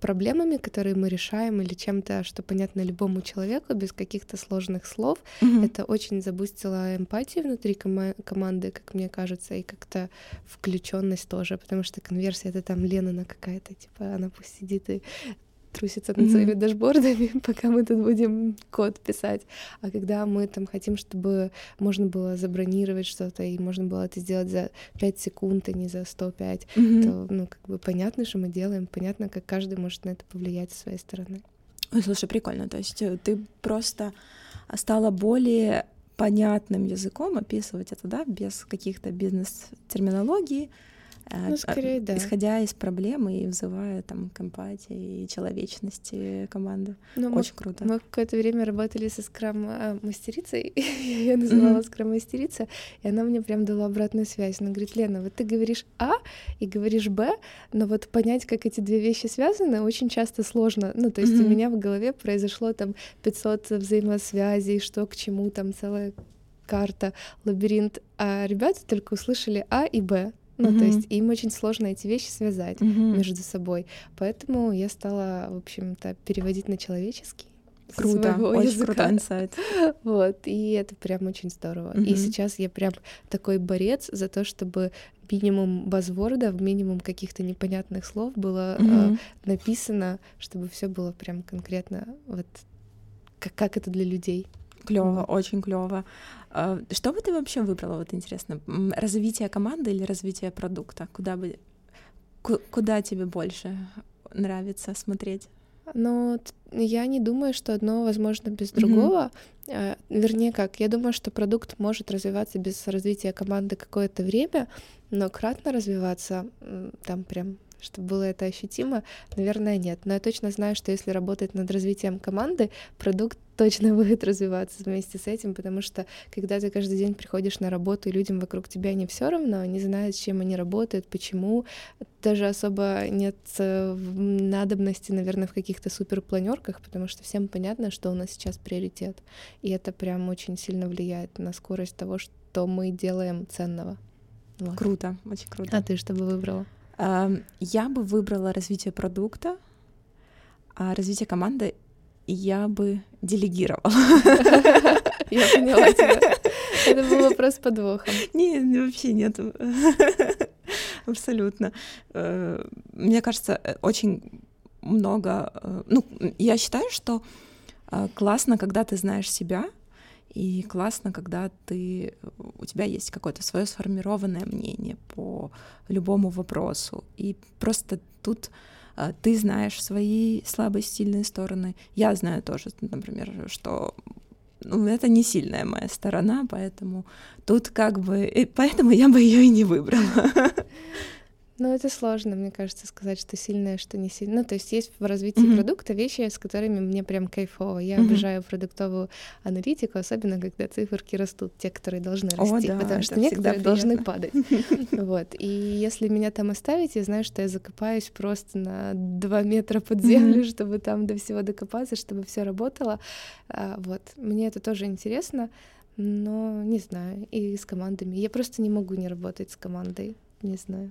проблемами, которые мы решаем, или чем-то, что понятно любому человеку, без каких-то сложных слов. Mm-hmm. Это очень забустило эмпатию внутри кома- команды, как мне кажется, и как-то включенность тоже, потому что конверсия — это там Лена, она какая-то, типа, она пусть сидит и трусится над mm-hmm. своими дашбордами, пока мы тут будем код писать. А когда мы там хотим, чтобы можно было забронировать что-то, и можно было это сделать за пять секунд, а не за сто пять, mm-hmm. то, ну, как бы понятно, что мы делаем, понятно, как каждый может на это повлиять со своей стороны. Ой, слушай, прикольно. То есть ты просто стала более понятным языком описывать это, да, без каких-то бизнес-терминологий, Ну, скорее, да. исходя из проблемы и взывая там к эмпатии и человечности команды. Но Очень мы, круто. Мы какое-то время работали со скрам-мастерицей, я её называла mm-hmm. скрам-мастерица, и она мне прям дала обратную связь. Она говорит: Лена, вот ты говоришь А и говоришь Б, но вот понять, как эти две вещи связаны, очень часто сложно. Ну, то есть mm-hmm. у меня в голове произошло там пятьсот взаимосвязей, что к чему, там целая карта, лабиринт. А ребята только услышали А и Б. Ну, mm-hmm. то есть им очень сложно эти вещи связать mm-hmm. между собой. Поэтому я стала, в общем-то, переводить на человеческий. Круто, очень языка. Крутой инсайт. Вот, и это прям очень здорово. Mm-hmm. И сейчас я прям такой борец за то, чтобы минимум базвордов, минимум каких-то непонятных слов было mm-hmm. э, написано, чтобы все было прям конкретно, вот как, как это для людей. Клёво, очень клёво. Что бы ты вообще выбрала, вот интересно, развитие команды или развитие продукта? Куда бы, куда тебе больше нравится смотреть? Ну, я не думаю, что одно возможно без другого. Mm-hmm. Вернее, как, я думаю, что продукт может развиваться без развития команды какое-то время, но кратно развиваться там прям... чтобы было это ощутимо, наверное, нет. Но я точно знаю, что если работать над развитием команды, продукт точно будет развиваться вместе с этим, потому что когда ты каждый день приходишь на работу, и людям вокруг тебя не все равно, они знают, с чем они работают, почему, даже особо нет надобности, наверное, в каких-то суперпланерках, потому что всем понятно, что у нас сейчас приоритет. И это прям очень сильно влияет на скорость того, что мы делаем ценного. Вот. Круто, очень круто. А ты что бы выбрала? Я бы выбрала развитие продукта, а развитие команды я бы делегировала. Я поняла тебя. Это был вопрос с подвохом. Нет, вообще нет. Абсолютно. Мне кажется, очень много... Ну, я считаю, что классно, когда ты знаешь себя, и классно, когда ты, у тебя есть какое-то свое сформированное мнение по любому вопросу. И просто тут э, ты знаешь свои слабые, сильные стороны. Я знаю тоже, например, что ну, это не сильная моя сторона, поэтому тут как бы... И поэтому я бы ее и не выбрала. Ну, это сложно, мне кажется, сказать, что сильное, что не сильное. Ну, то есть есть в развитии mm-hmm. продукта вещи, с которыми мне прям кайфово. Я mm-hmm. обожаю продуктовую аналитику, особенно когда циферки растут, те, которые должны О, расти, да, потому что некоторые должны падать. Вот. И если меня там оставить, я знаю, что я закопаюсь просто на два метра под землю, mm-hmm. чтобы там до всего докопаться, чтобы все работало. А, вот. Мне это тоже интересно, но не знаю. И с командами. Я просто не могу не работать с командой. Не знаю.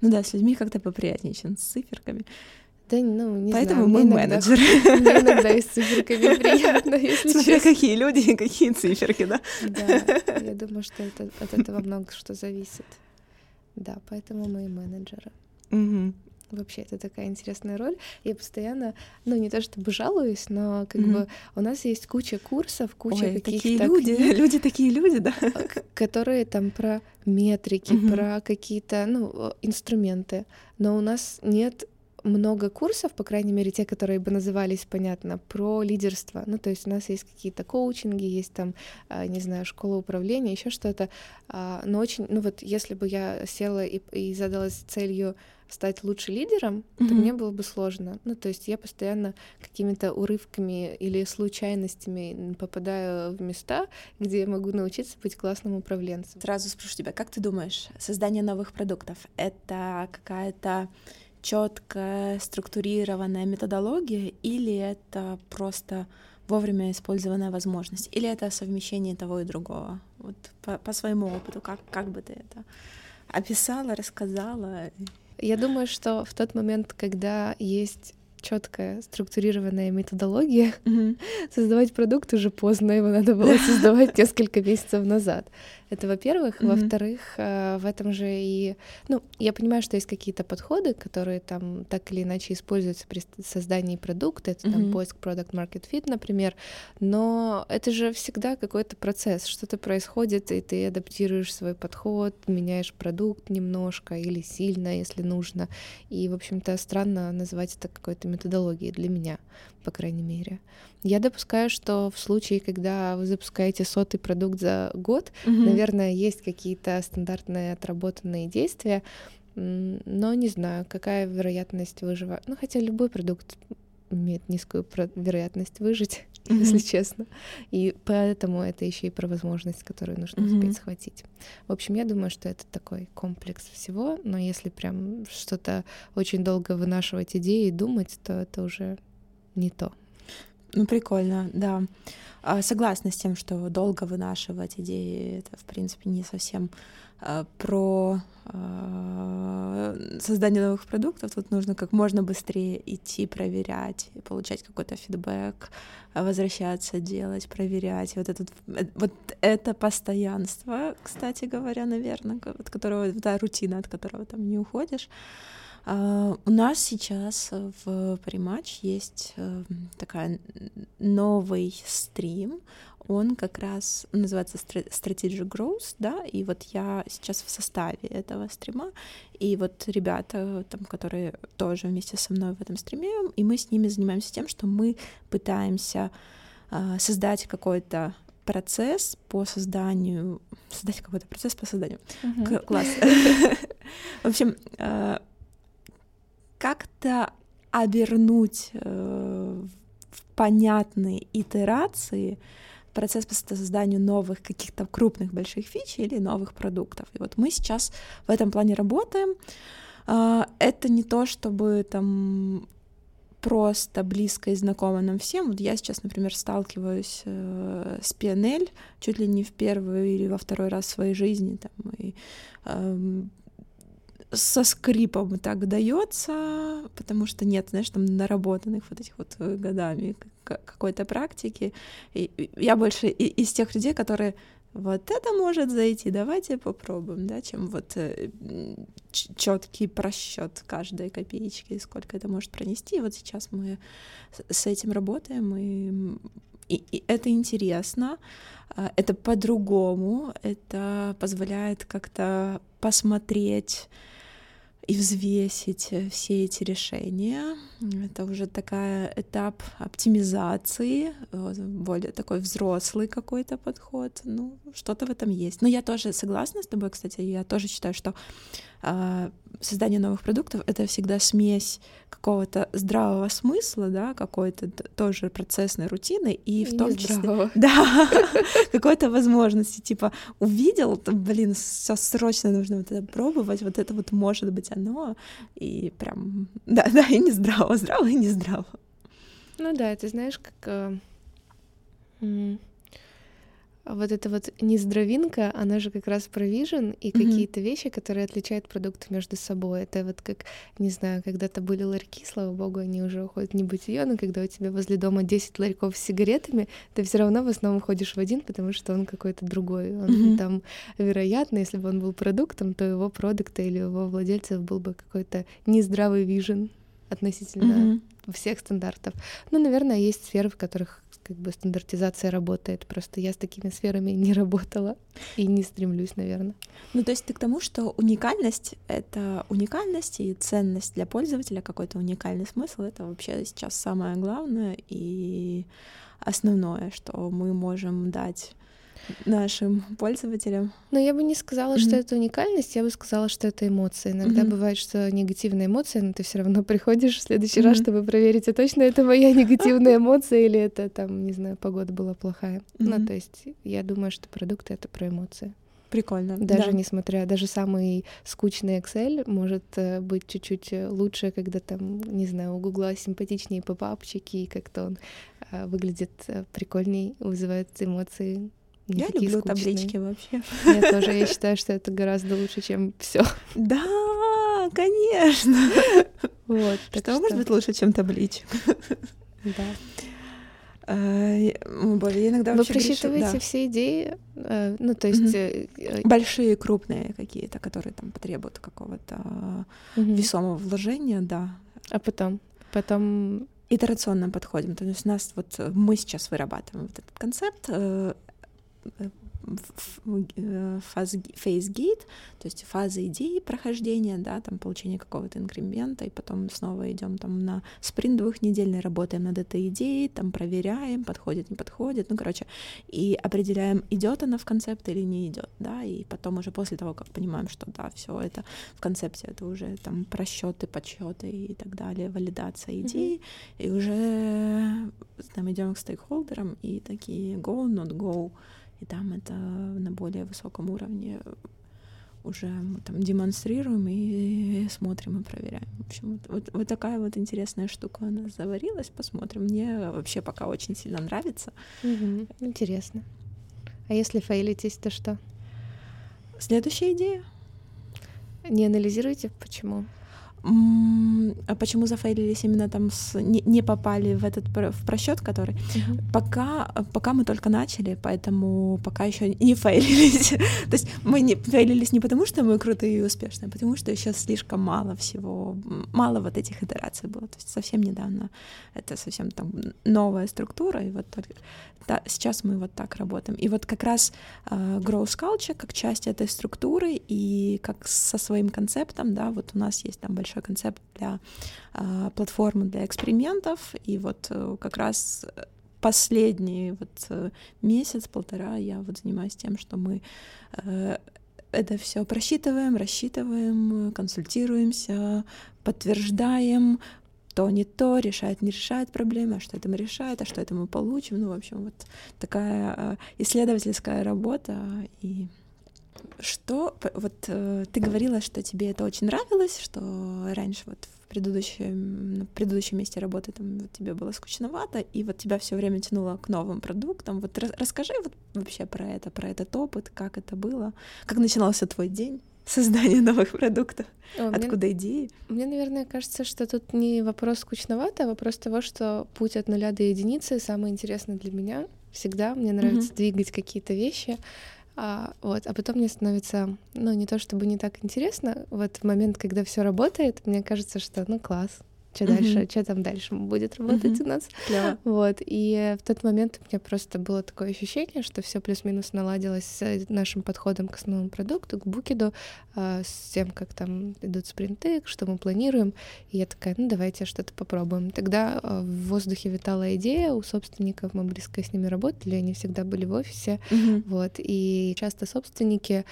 Ну да, с людьми как-то поприятнее, чем с циферками. Да, ну, не Поэтому знаю. Мы иногда, менеджеры. Мне иногда и с циферками приятно, если Смотря честно. Какие люди и какие циферки, да? Да, я думаю, что это, от этого много что зависит. Да, поэтому мы и менеджеры. Угу. Вообще, это такая интересная роль. Я постоянно, ну, не то чтобы жалуюсь, но как mm-hmm. бы у нас есть куча курсов, куча Ой, каких-то... такие люди, книг, люди такие люди, да? Которые там про метрики, mm-hmm. про какие-то, ну, инструменты. Но у нас нет много курсов, по крайней мере, те, которые бы назывались, понятно, про лидерство. Ну, то есть у нас есть какие-то коучинги, есть там, не знаю, школа управления, еще что-то. Но очень, ну вот если бы я села и, и задалась целью стать лучше лидером, mm-hmm. то мне было бы сложно. Ну, то есть я постоянно какими-то урывками или случайностями попадаю в места, где я могу научиться быть классным управленцем. Сразу спрошу тебя, как ты думаешь, создание новых продуктов — это какая-то четкая, структурированная методология, или это просто вовремя использованная возможность, или это совмещение того и другого? Вот по, по своему опыту, как, как бы ты это описала, рассказала? Я думаю, что в тот момент, когда есть четкая, структурированная методология. Mm-hmm. Создавать продукт уже поздно, его надо было создавать несколько месяцев назад. Это, во-первых. Mm-hmm. Во-вторых, в этом же и... Ну, я понимаю, что есть какие-то подходы, которые там так или иначе используются при создании продукта. Это mm-hmm. там поиск product market fit, например. Но это же всегда какой-то процесс. Что-то происходит, и ты адаптируешь свой подход, меняешь продукт немножко или сильно, если нужно. И, в общем-то, странно называть это какой-то методологией для меня, по крайней мере. Я допускаю, что в случае, когда вы запускаете сотый продукт за год, mm-hmm. наверное, есть какие-то стандартные отработанные действия, но не знаю, какая вероятность выживания. Ну, хотя любой продукт имеет низкую вероятность выжить, mm-hmm. если честно. И поэтому это еще и про возможность, которую нужно mm-hmm. успеть схватить. В общем, я думаю, что это такой комплекс всего, но если прям что-то очень долго вынашивать идеи и думать, то это уже не то. Ну, прикольно, да. Согласна с тем, что долго вынашивать идеи — это, в принципе, не совсем про создание новых продуктов. Тут нужно как можно быстрее идти, проверять, получать какой-то фидбэк, возвращаться, делать, проверять. Вот, этот, вот это постоянство, кстати говоря, наверное, от которого, да, рутина, от которого там не уходишь. Uh, у нас сейчас в Parimatch есть uh, такой новый стрим, он как раз называется Strategic Growth, да, и вот я сейчас в составе этого стрима, и вот ребята, там, которые тоже вместе со мной в этом стриме, и мы с ними занимаемся тем, что мы пытаемся uh, создать какой-то процесс по созданию, создать какой-то процесс по созданию, uh-huh. класс, в общем, как-то обернуть э, в понятные итерации процесс по созданию новых каких-то крупных больших фич или новых продуктов. И вот мы сейчас в этом плане работаем. Э, это не то, чтобы там просто близко и знакомо нам всем. Вот я сейчас, например, сталкиваюсь э, с пи эн эл чуть ли не в первый или во второй раз в своей жизни. Там, и, э, со скрипом так дается, потому что нет, знаешь, там наработанных вот этих вот годами какой-то практики. И я больше из тех людей, которые вот это может зайти, давайте попробуем, да, чем вот четкий просчет каждой копеечки, сколько это может пронести. И вот сейчас мы с этим работаем, и И, и это интересно, это по-другому, это позволяет как-то посмотреть и взвесить все эти решения. Это уже такой этап оптимизации, более такой взрослый какой-то подход. Ну, что-то в этом есть. Но я тоже согласна с тобой, кстати, я тоже считаю, что э, создание новых продуктов — это всегда смесь какого-то здравого смысла, да, какой-то тоже процессной рутины, и, и в том числе да, какой-то возможности. Типа увидел, блин, все срочно нужно вот это пробовать, вот это вот может быть оно, и прям, да, да, и не здраво, здраво и не здраво. Ну да, ты знаешь, как э, э, вот эта вот нездравинка, она же как раз про вижен и mm-hmm. какие-то вещи, которые отличают продукты между собой. Это вот как, не знаю, когда-то были ларьки, слава богу, они уже уходят в небытие, но когда у тебя возле дома десять ларьков с сигаретами, ты все равно в основном ходишь в один, потому что он какой-то другой. Он mm-hmm. там, вероятно, если бы он был продуктом, то его продукта или его владельцев был бы какой-то нездравый вижен относительно mm-hmm. всех стандартов. Ну, наверное, есть сферы, в которых как бы стандартизация работает. Просто я с такими сферами не работала и не стремлюсь, наверное. Ну, то есть ты к тому, что уникальность — это уникальность, и ценность для пользователя, какой-то уникальный смысл — это вообще сейчас самое главное и основное, что мы можем дать нашим пользователям. Но я бы не сказала, mm-hmm. что это уникальность, я бы сказала, что это эмоции. Иногда mm-hmm. бывает, что негативные эмоции, но ты все равно приходишь в следующий mm-hmm. раз, чтобы проверить, а точно это моя негативная эмоция или это, там, не знаю, погода была плохая. Mm-hmm. Ну, то есть я думаю, что продукты — это про эмоции. Прикольно. Даже да. несмотря, даже самый скучный Excel может э, быть чуть-чуть лучше, когда там, не знаю, у Гугла симпатичнее попапчики, и как-то он э, выглядит э, прикольней, вызывает эмоции. Не я люблю скучные таблички вообще. Я тоже, я считаю, что это гораздо лучше, чем все. Да, да, конечно. Вот, так что, что может быть лучше, чем табличек. Да. Более иногда вы присчитываете да. все идеи, ну то есть mm-hmm. большие, крупные какие-то, которые там потребуют какого-то mm-hmm. весомого вложения, да. А потом, потом итерационно подходим. То есть у нас вот мы сейчас вырабатываем вот этот концепт фейс-гейт, то есть фаза идеи прохождения, да, там получение какого-то инкремента, и потом снова идем там на спринт двухнедельный, работаем над этой идеей, там проверяем, подходит, не подходит, ну короче, и определяем, идет она в концепт или не идет, да, и потом уже после того, как понимаем, что да, все это в концепте, это уже там просчеты, подсчеты и так далее, валидация идей, mm-hmm. и уже там идем к стейкхолдерам и такие go, not go. И там это на более высоком уровне уже мы там демонстрируем и смотрим и проверяем. В общем, вот, вот такая вот интересная штука у нас заварилась. Посмотрим. Мне вообще пока очень сильно нравится. Угу, интересно. А если фейлитесь, то что? Следующая идея. Не анализируйте, почему? А почему зафейлились именно там, с, не, не попали в этот в просчет, который uh-huh. пока, пока мы только начали, поэтому пока еще не фейлились. То есть мы не фейлились не потому, что мы крутые и успешные, а потому что еще слишком мало всего, мало вот этих итераций было. То есть совсем недавно это совсем там новая структура, и вот только, да, сейчас мы вот так работаем. И вот как раз uh, growth culture как часть этой структуры и как со своим концептом, да, вот у нас есть там большой концепт для э, платформы для экспериментов, и вот э, как раз последний вот, э, месяц-полтора я вот занимаюсь тем, что мы э, это все просчитываем, рассчитываем, консультируемся, подтверждаем, то не то, решает, не решает проблемы, а что это мы решает, а что это мы получим, ну, в общем, вот такая э, исследовательская работа, и что, вот ты говорила, что тебе это очень нравилось, что раньше вот в предыдущем, в предыдущем месте работы там, вот, тебе было скучновато, и вот тебя все время тянуло к новым продуктам. Вот расскажи вот вообще про это, про этот опыт, как это было, как начинался твой день создания новых продуктов, О, откуда мне, идеи? Мне, наверное, кажется, что тут не вопрос скучновато, а вопрос того, что путь от нуля до единицы самый интересный для меня всегда. Мне нравится mm-hmm. двигать какие-то вещи, А, вот, а потом мне становится, ну, не то чтобы не так интересно, вот в момент, когда все работает, мне кажется, что, ну, класс, что mm-hmm. дальше, что там дальше будет работать mm-hmm. у нас, yeah. вот, и в тот момент у меня просто было такое ощущение, что все плюс-минус наладилось с нашим подходом к основному продукту, к букету, с тем, как там идут спринты, что мы планируем, и я такая, ну, давайте что-то попробуем. Тогда в воздухе витала идея, у собственников мы близко с ними работали, они всегда были в офисе, mm-hmm. вот, и часто собственники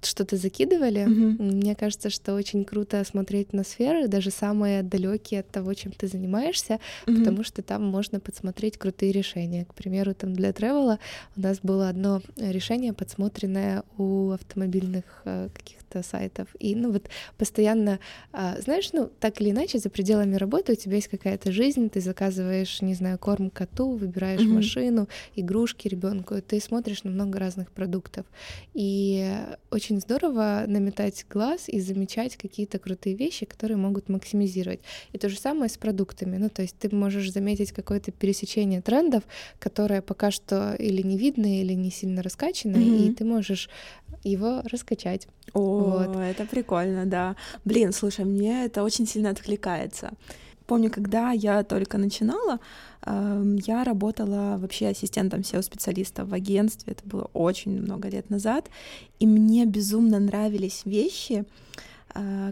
что-то закидывали. Mm-hmm. Мне кажется, что очень круто смотреть на сферы, даже самые далекие от того, чем ты занимаешься, mm-hmm. потому что там можно подсмотреть крутые решения. К примеру, там для Тревела у нас было одно решение, подсмотренное у автомобильных э, каких-то сайтов. И, ну, вот постоянно, э, знаешь, ну, так или иначе, за пределами работы у тебя есть какая-то жизнь, ты заказываешь, не знаю, корм коту, выбираешь mm-hmm. машину, игрушки ребенку, ты смотришь на много разных продуктов. И очень Очень здорово наметать глаз и замечать какие-то крутые вещи, которые могут максимизировать. И то же самое с продуктами. Ну, то есть ты можешь заметить какое-то пересечение трендов, которое пока что или не видно, или не сильно раскачано, mm-hmm. и ты можешь его раскачать. О, вот. Это прикольно, да. Блин, слушай, мне это очень сильно откликается. Помню, когда я только начинала, я работала вообще ассистентом сео-специалиста в агентстве, это было очень много лет назад, и мне безумно нравились вещи,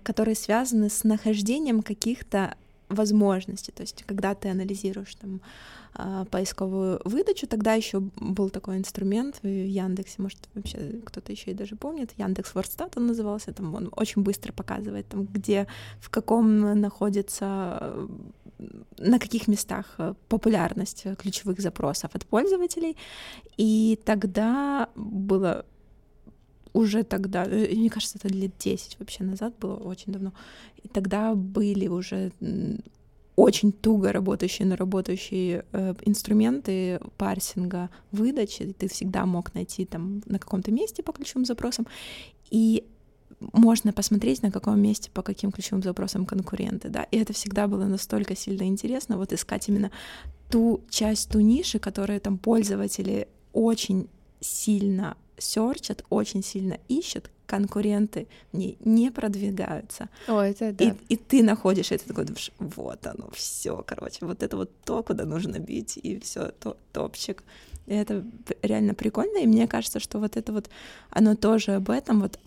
которые связаны с нахождением каких-то возможностей, то есть когда ты анализируешь там поисковую выдачу, тогда еще был такой инструмент в Яндексе, может, вообще кто-то еще и даже помнит, Яндекс Вордстат он назывался, там он очень быстро показывает, там, где, в каком находится, на каких местах популярность ключевых запросов от пользователей, и тогда было уже тогда, мне кажется, это лет десять вообще назад было, очень давно, и тогда были уже очень туго работающие, но работающие э, инструменты парсинга выдачи, ты всегда мог найти там на каком-то месте по ключевым запросам, и можно посмотреть, на каком месте, по каким ключевым запросам конкуренты, да, и это всегда было настолько сильно интересно, вот искать именно ту часть, ту нишу, которую там пользователи очень сильно серчат, очень сильно ищут, конкуренты в ней не продвигаются. О, это да. И, и ты находишь это, такой думаешь, вот оно, все, короче, вот это вот то, куда нужно бить, и все, то, топчик. И это реально прикольно, и мне кажется, что вот это вот, оно тоже об этом, вот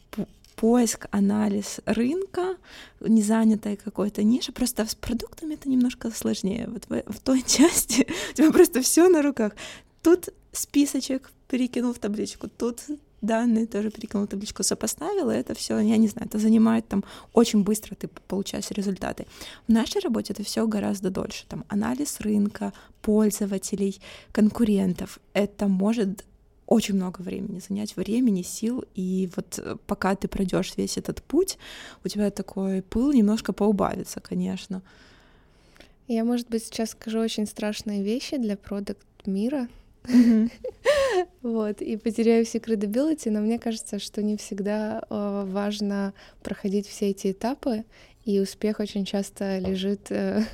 поиск, анализ рынка, незанятой какой-то ниши, просто с продуктами это немножко сложнее, вот в, в той части у тебя просто все на руках. Тут списочек перекинул в табличку, тут данные тоже перекинул в табличку, сопоставила, это все, я не знаю, это занимает там очень быстро, ты получаешь результаты. В нашей работе это все гораздо дольше, там анализ рынка, пользователей, конкурентов, это может очень много времени занять, времени, сил, и вот пока ты пройдешь весь этот путь, у тебя такой пыл немножко поубавится, конечно. Я, может быть, сейчас скажу очень страшные вещи для продакт-мира, Mm-hmm. вот, и потеряю все credibility, но мне кажется, что не всегда э, важно проходить все эти этапы, и успех очень часто лежит э,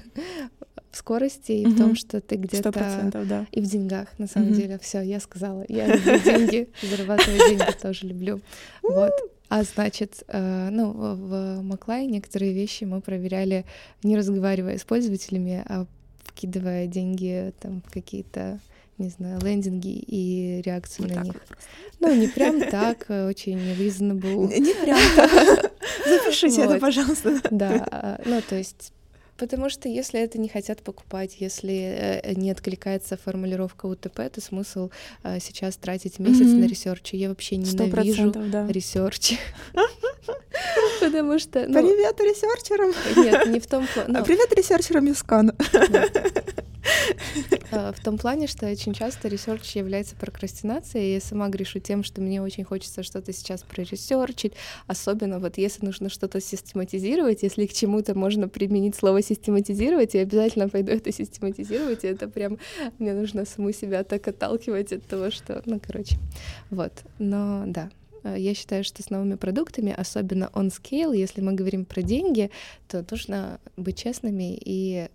в скорости и mm-hmm. в том, что ты где-то... сто процентов, да. И в деньгах, на самом mm-hmm. деле. Все, я сказала, я люблю деньги, зарабатываю деньги тоже люблю. Вот. А значит, э, ну, в Маклай некоторые вещи мы проверяли, не разговаривая с пользователями, а вкидывая деньги там, в какие-то... не знаю, лендинги и реакцию вот на них. Вот. Ну, не прям так, очень reasonable. Не прям так. Запишите это, пожалуйста. Да, ну, то есть, потому что если это не хотят покупать, если не откликается формулировка УТП, то смысл сейчас тратить месяц на ресерч. Я вообще ненавижу ресерч. Потому что... Привет ресерчерам! Нет, не в том плане. Привет ресерчерам YouScan. В том плане, что очень часто ресерч является прокрастинацией, и я сама грешу тем, что мне очень хочется что-то сейчас проресерчить, особенно вот если нужно что-то систематизировать, если к чему-то можно применить слово «систематизировать», я обязательно пойду это систематизировать, и это прям мне нужно саму себя так отталкивать от того, что... Ну, короче, вот, но да. Я считаю, что с новыми продуктами, особенно on scale, если мы говорим про деньги, то нужно быть честными и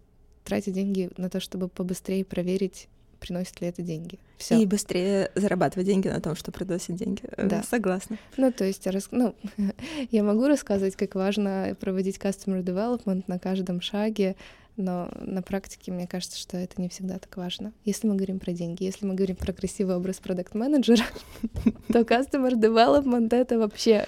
тратить деньги на то, чтобы побыстрее проверить, приносит ли это деньги. Всё. И быстрее зарабатывать деньги на том, что приносит деньги. Да. Согласна. Ну, то есть, рас... ну, я могу рассказывать, как важно проводить customer development на каждом шаге, но на практике мне кажется, что это не всегда так важно. Если мы говорим про деньги, если мы говорим про красивый образ продакт-менеджера, то customer development — это вообще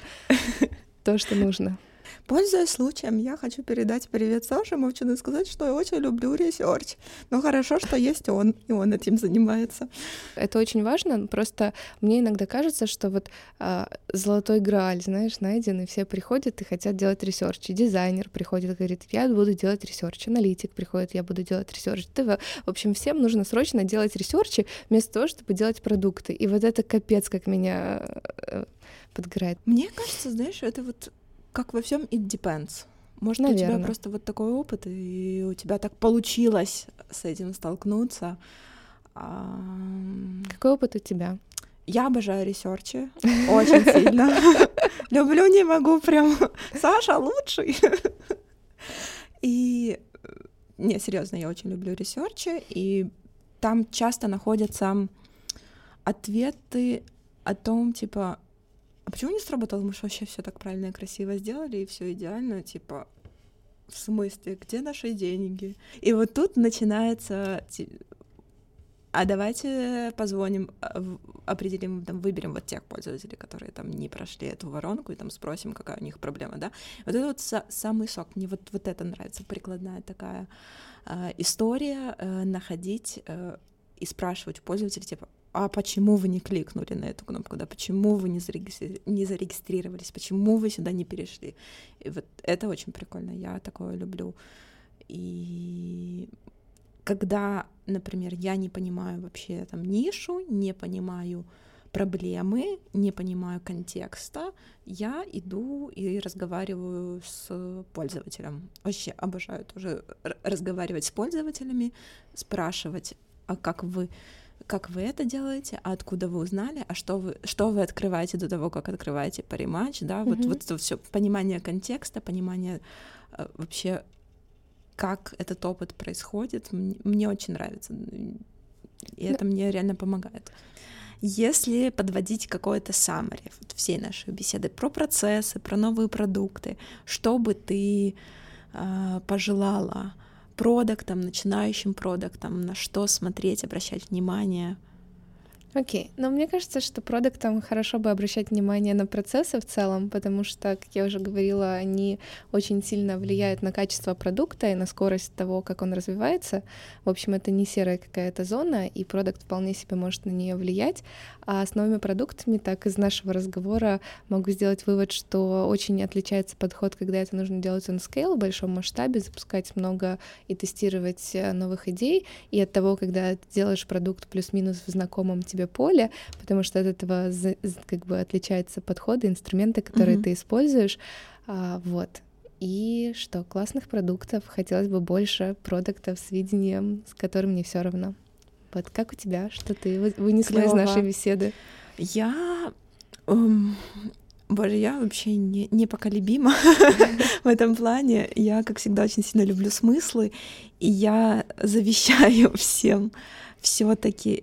то, что нужно. Пользуясь случаем, я хочу передать привет Саше Мовчину и сказать, что я очень люблю ресерч. Но хорошо, что есть он, и он этим занимается. Это очень важно, просто мне иногда кажется, что вот а, золотой грааль, знаешь, найден, и все приходят и хотят делать ресерч. И дизайнер приходит и говорит, я буду делать ресерч. Аналитик приходит, я буду делать ресерч. В общем, всем нужно срочно делать ресерчи вместо того, чтобы делать продукты. И вот это капец, как меня подгорает. Мне кажется, знаешь, это вот как во всем it depends. Может, наверное. У тебя просто вот такой опыт, и у тебя так получилось с этим столкнуться. Какой опыт у тебя? Я обожаю ресерчи очень сильно. Люблю, не могу прям. Саша лучший. И не, серьезно, я очень люблю ресерчи, и там часто находятся ответы о том, типа, а почему не сработало? Мы же вообще все так правильно и красиво сделали, и все идеально, типа, в смысле, где наши деньги? И вот тут начинается, а давайте позвоним, определим, там, выберем вот тех пользователей, которые там не прошли эту воронку, и там спросим, какая у них проблема, да? Вот это вот самый сок, мне вот, вот это нравится, прикладная такая э, история, э, находить э, и спрашивать у пользователей, типа, а почему вы не кликнули на эту кнопку, да, почему вы не, зареги... не зарегистрировались, почему вы сюда не перешли. И вот это очень прикольно, я такое люблю. И когда, например, я не понимаю вообще там нишу, не понимаю проблемы, не понимаю контекста, я иду и разговариваю с пользователем. Вообще обожаю тоже разговаривать с пользователями, спрашивать, а как вы... как вы это делаете, а откуда вы узнали, а что вы, что вы открываете до того, как открываете Parimatch, да, вот, mm-hmm. вот это все понимание контекста, понимание э, вообще, как этот опыт происходит, мне, мне очень нравится, и это yeah. мне реально помогает. Если подводить какое-то summary вот всей нашей беседы про процессы, про новые продукты, что бы ты э, пожелала продуктам, начинающим продуктам, на что смотреть, обращать внимание? Окей, okay. но ну, мне кажется, что продуктам хорошо бы обращать внимание на процессы в целом, потому что, как я уже говорила, они очень сильно влияют на качество продукта и на скорость того, как он развивается. В общем, это не серая какая-то зона, и продукт вполне себе может на нее влиять. А с новыми продуктами, так из нашего разговора могу сделать вывод, что очень отличается подход, когда это нужно делать on scale, в большом масштабе, запускать много и тестировать новых идей, и от того, когда ты делаешь продукт плюс-минус в знакомом тебе поле, потому что от этого как бы отличаются подходы, инструменты, которые mm-hmm. ты используешь. А, вот. И что, классных продуктов, хотелось бы больше продуктов с видением, с которым не все равно. Вот как у тебя, что ты вынесла Клёво. Из нашей беседы? Я... Um... Боже, я вообще не, непоколебима в этом плане. Я, как всегда, очень сильно люблю смыслы, и я завещаю всем все-таки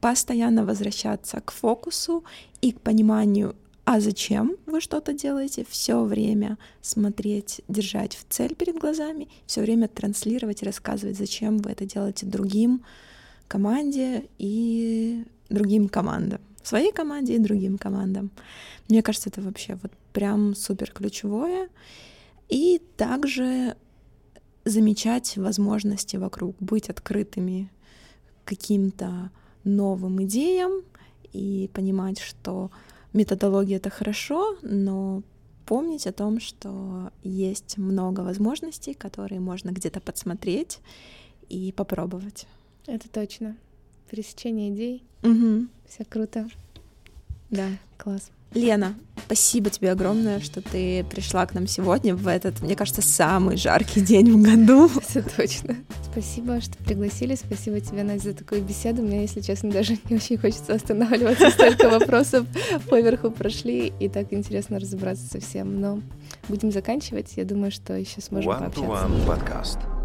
постоянно возвращаться к фокусу и к пониманию, а зачем вы что-то делаете, все время смотреть, держать в цель перед глазами, все время транслировать и рассказывать, зачем вы это делаете другим команде и другим командам, своей команде и другим командам. Мне кажется, это вообще вот прям супер ключевое. И также замечать возможности вокруг, быть открытыми каким-то новым идеям и понимать, что методология — это хорошо, но помнить о том, что есть много возможностей, которые можно где-то подсмотреть и попробовать. Это точно. Пересечение идей. Угу. Все круто. Да, класс. Лена, спасибо тебе огромное, что ты пришла к нам сегодня в этот, мне кажется, самый жаркий день в году. Все точно. Спасибо, что пригласили. Спасибо тебе, Настя, за такую беседу. Мне, если честно, даже не очень хочется останавливаться. Столько вопросов поверху прошли, и так интересно разобраться со всем. Но будем заканчивать. Я думаю, что еще сможем пообщаться. One to One подкаст.